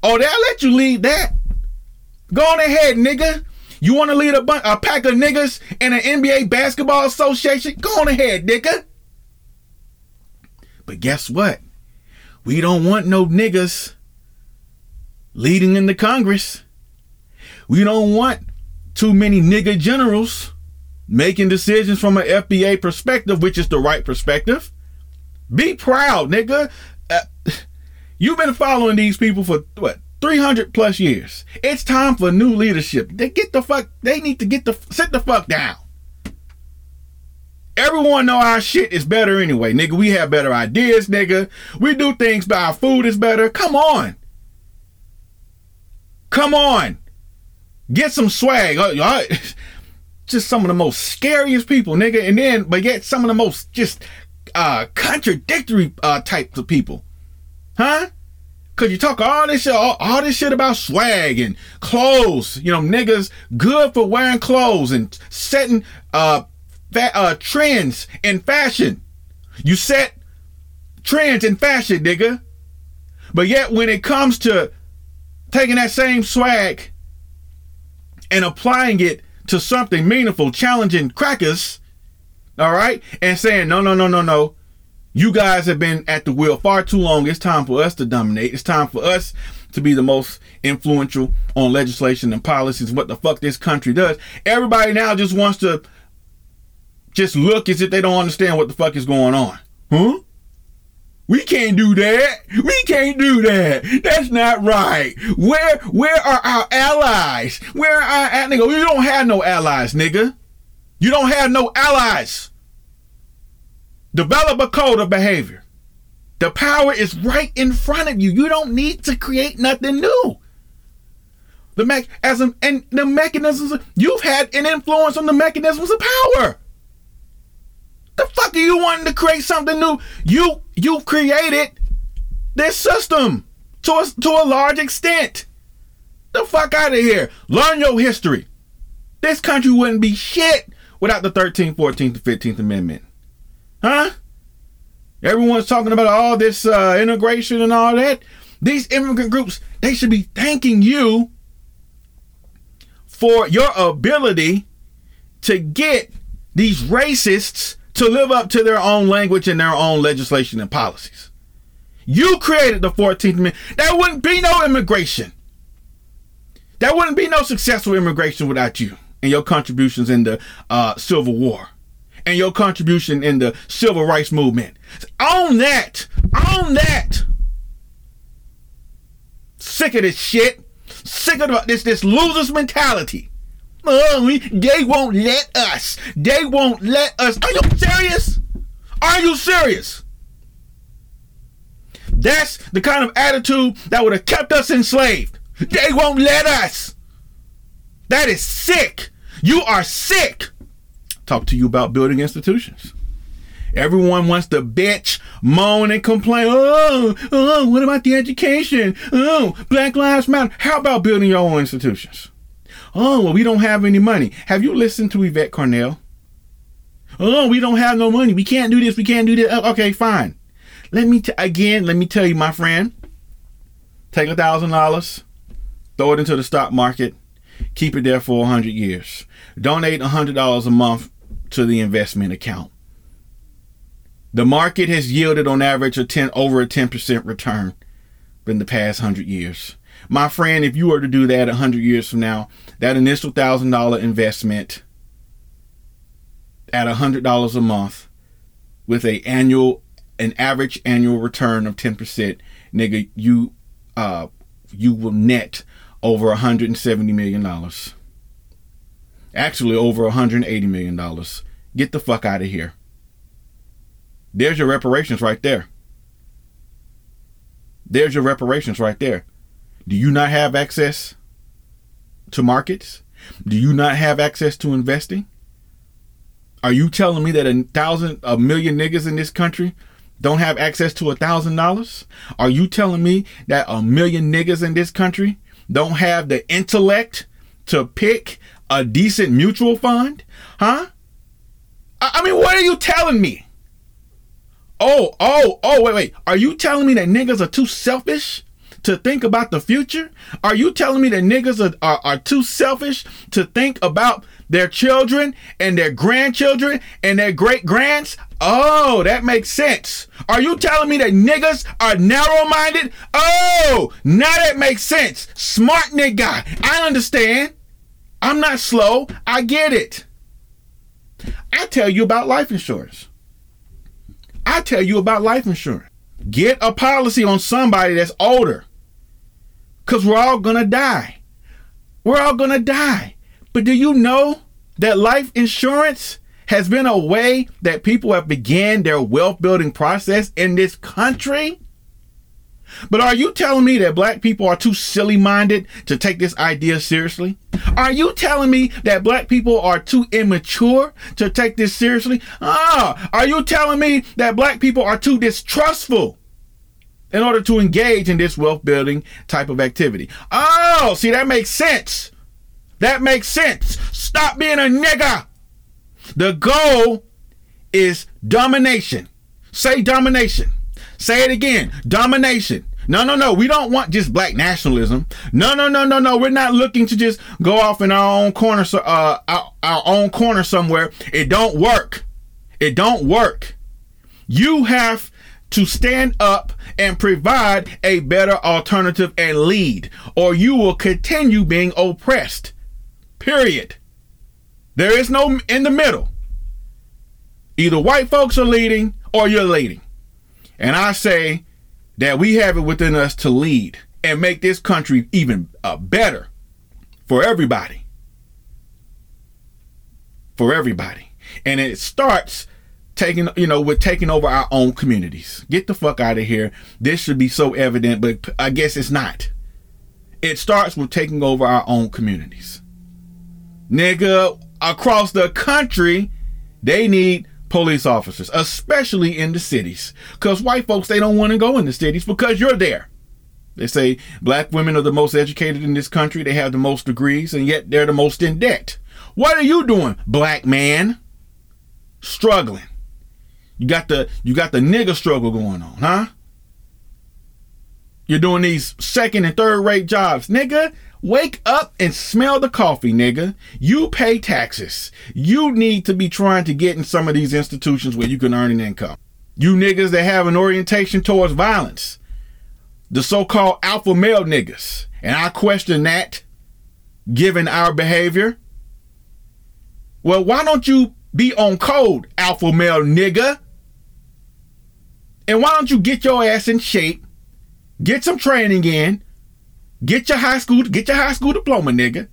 Oh, they'll let you leave that. Go on ahead, nigga. You want to lead a pack of niggas in an NBA basketball association? Go on ahead, nigga. But guess what? We don't want no niggas leading in the Congress. We don't want too many nigga generals making decisions from an FBA perspective, which is the right perspective. Be proud, nigga. You've been following these people for what? 300 plus years. It's time for new leadership. Sit the fuck down. Everyone know our shit is better anyway, nigga. We have better ideas, nigga. We do things, but our food is better. Come on. Get some swag. Just some of the most scariest people, nigga. And then, but yet some of the most just contradictory types of people. Huh? Cause you talk all this shit about swag and clothes. You know, niggas good for wearing clothes and setting trends in fashion. You set trends in fashion, nigga. But yet when it comes to taking that same swag and applying it to something meaningful, challenging crackers, all right, and saying, no, you guys have been at the wheel far too long. It's time for us to dominate. It's time for us to be the most influential on legislation and policies, what the fuck this country does. Everybody now just wants to just look as if they don't understand what the fuck is going on. Huh? We can't do that. We can't do that. That's not right. Where are our allies? Where are our nigga? You don't have no allies, nigga. You don't have no allies. Develop a code of behavior. The power is right in front of you. You don't need to create nothing new. The mechanisms, you've had an influence on the mechanisms of power. The fuck are you wanting to create something new? You created this system to a large extent. The fuck out of here. Learn your history. This country wouldn't be shit without the 13th, 14th, and 15th Amendment. Huh? Everyone's talking about all this integration and all that. These immigrant groups, they should be thanking you for your ability to get these racists to live up to their own language and their own legislation and policies. You created the 14th Amendment. There wouldn't be no immigration. There wouldn't be no successful immigration without you and your contributions in the Civil War and your contribution in the Civil Rights Movement. Own that. Sick of this shit. Sick of this loser's mentality. They won't let us. They won't let us. Are you serious? Are you serious? That's the kind of attitude that would have kept us enslaved. They won't let us. That is sick. You are sick. Talk to you about building institutions. Everyone wants to bitch, moan, and complain. Oh, what about the education? Oh, Black Lives Matter. How about building your own institutions? Oh, well, we don't have any money. Have you listened to Yvette Cornell? Oh, we don't have no money. We can't do this. We can't do that. Okay, fine. Let me tell you, my friend. Take $1,000, throw it into the stock market, keep it there for 100 years. Donate $100 a month to the investment account. The market has yielded on average over a 10% return in the past 100 years. My friend, if you were to do that 100 years from now, that initial $1,000 investment at $100 a month with an average annual return of 10%, nigga, you will net over $170 million. Actually, over $180 million. Get the fuck out of here. There's your reparations right there. Do you not have access to markets? Do you not have access to investing? Are you telling me that a million niggas in this country don't have access to $1,000? Are you telling me that a million niggas in this country don't have the intellect to pick a decent mutual fund? Huh? I mean, what are you telling me? Wait. Are you telling me that niggas are too selfish to think about the future? Are you telling me that niggas are too selfish to think about their children and their grandchildren and their great-grands? Oh, that makes sense. Are you telling me that niggas are narrow-minded? Oh, now that makes sense. Smart nigga. I understand. I'm not slow. I get it. I tell you about life insurance. Get a policy on somebody that's older. Because we're all going to die. But do you know that life insurance has been a way that people have began their wealth building process in this country? But are you telling me that black people are too silly minded to take this idea seriously? Are you telling me that black people are too immature to take this seriously? Are you telling me that black people are too distrustful in order to engage in this wealth building type of activity? Oh, see, that makes sense. Stop being a nigga. The goal is domination. Say domination. Say it again. Domination. No. We don't want just black nationalism. No. We're not looking to just go off in our own corner, our own corner somewhere. It don't work. You have to stand up and provide a better alternative and lead, or you will continue being oppressed. Period. There is no in the middle. Either white folks are leading or you're leading. And I say that we have it within us to lead and make this country even better for everybody. And it starts taking over our own communities. Get the fuck out of here. This should be so evident, but I guess it's not. It starts with taking over our own communities. Nigga, across the country, they need police officers, especially in the cities, because white folks, they don't want to go in the cities because you're there. They say black women are the most educated in this country. They have the most degrees, and yet they're the most in debt. What are you doing, black man? Struggling. You got the nigga struggle going on, huh? You're doing these second and third rate jobs, nigga. Wake up and smell the coffee, nigga. You pay taxes. You need to be trying to get in some of these institutions where you can earn an income. You niggas that have an orientation towards violence, the so-called alpha male niggas, and I question that given our behavior. Well, why don't you be on code, alpha male nigga? And why don't you get your ass in shape, get some training in, Get your high school diploma, nigga,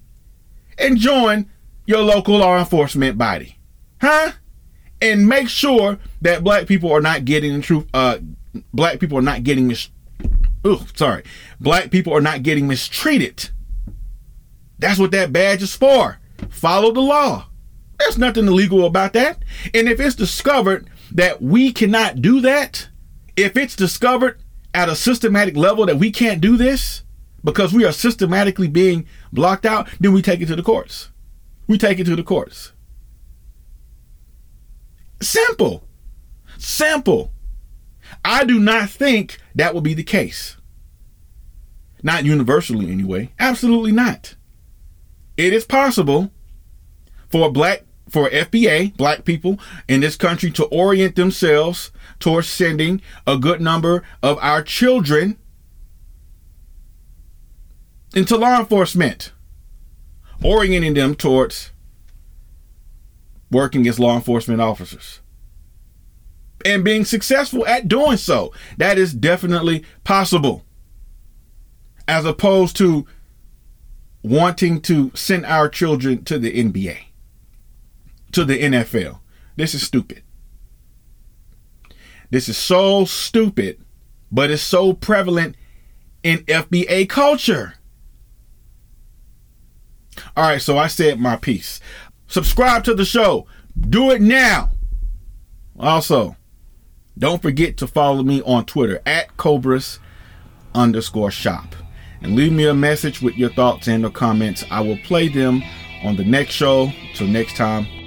and join your local law enforcement body, huh? And make sure that black people are not getting mistreated. That's what that badge is for. Follow the law. There's nothing illegal about that. And if it's discovered that we cannot do that, if it's discovered at a systematic level that we can't do this, because we are systematically being blocked out, then we take it to the courts. Simple. I do not think that will be the case. Not universally anyway. Absolutely not. It is possible for FBA, black people in this country, to orient themselves towards sending a good number of our children into law enforcement, orienting them towards working as law enforcement officers and being successful at doing so. That is definitely possible, as opposed to wanting to send our children to the NBA, to the NFL. This is stupid. This is so stupid, but it's so prevalent in FBA culture. All right, so I said my piece. Subscribe to the show. Do it now. Also, don't forget to follow me on Twitter @Cobras_shop. And leave me a message with your thoughts and your comments. I will play them on the next show. Till next time.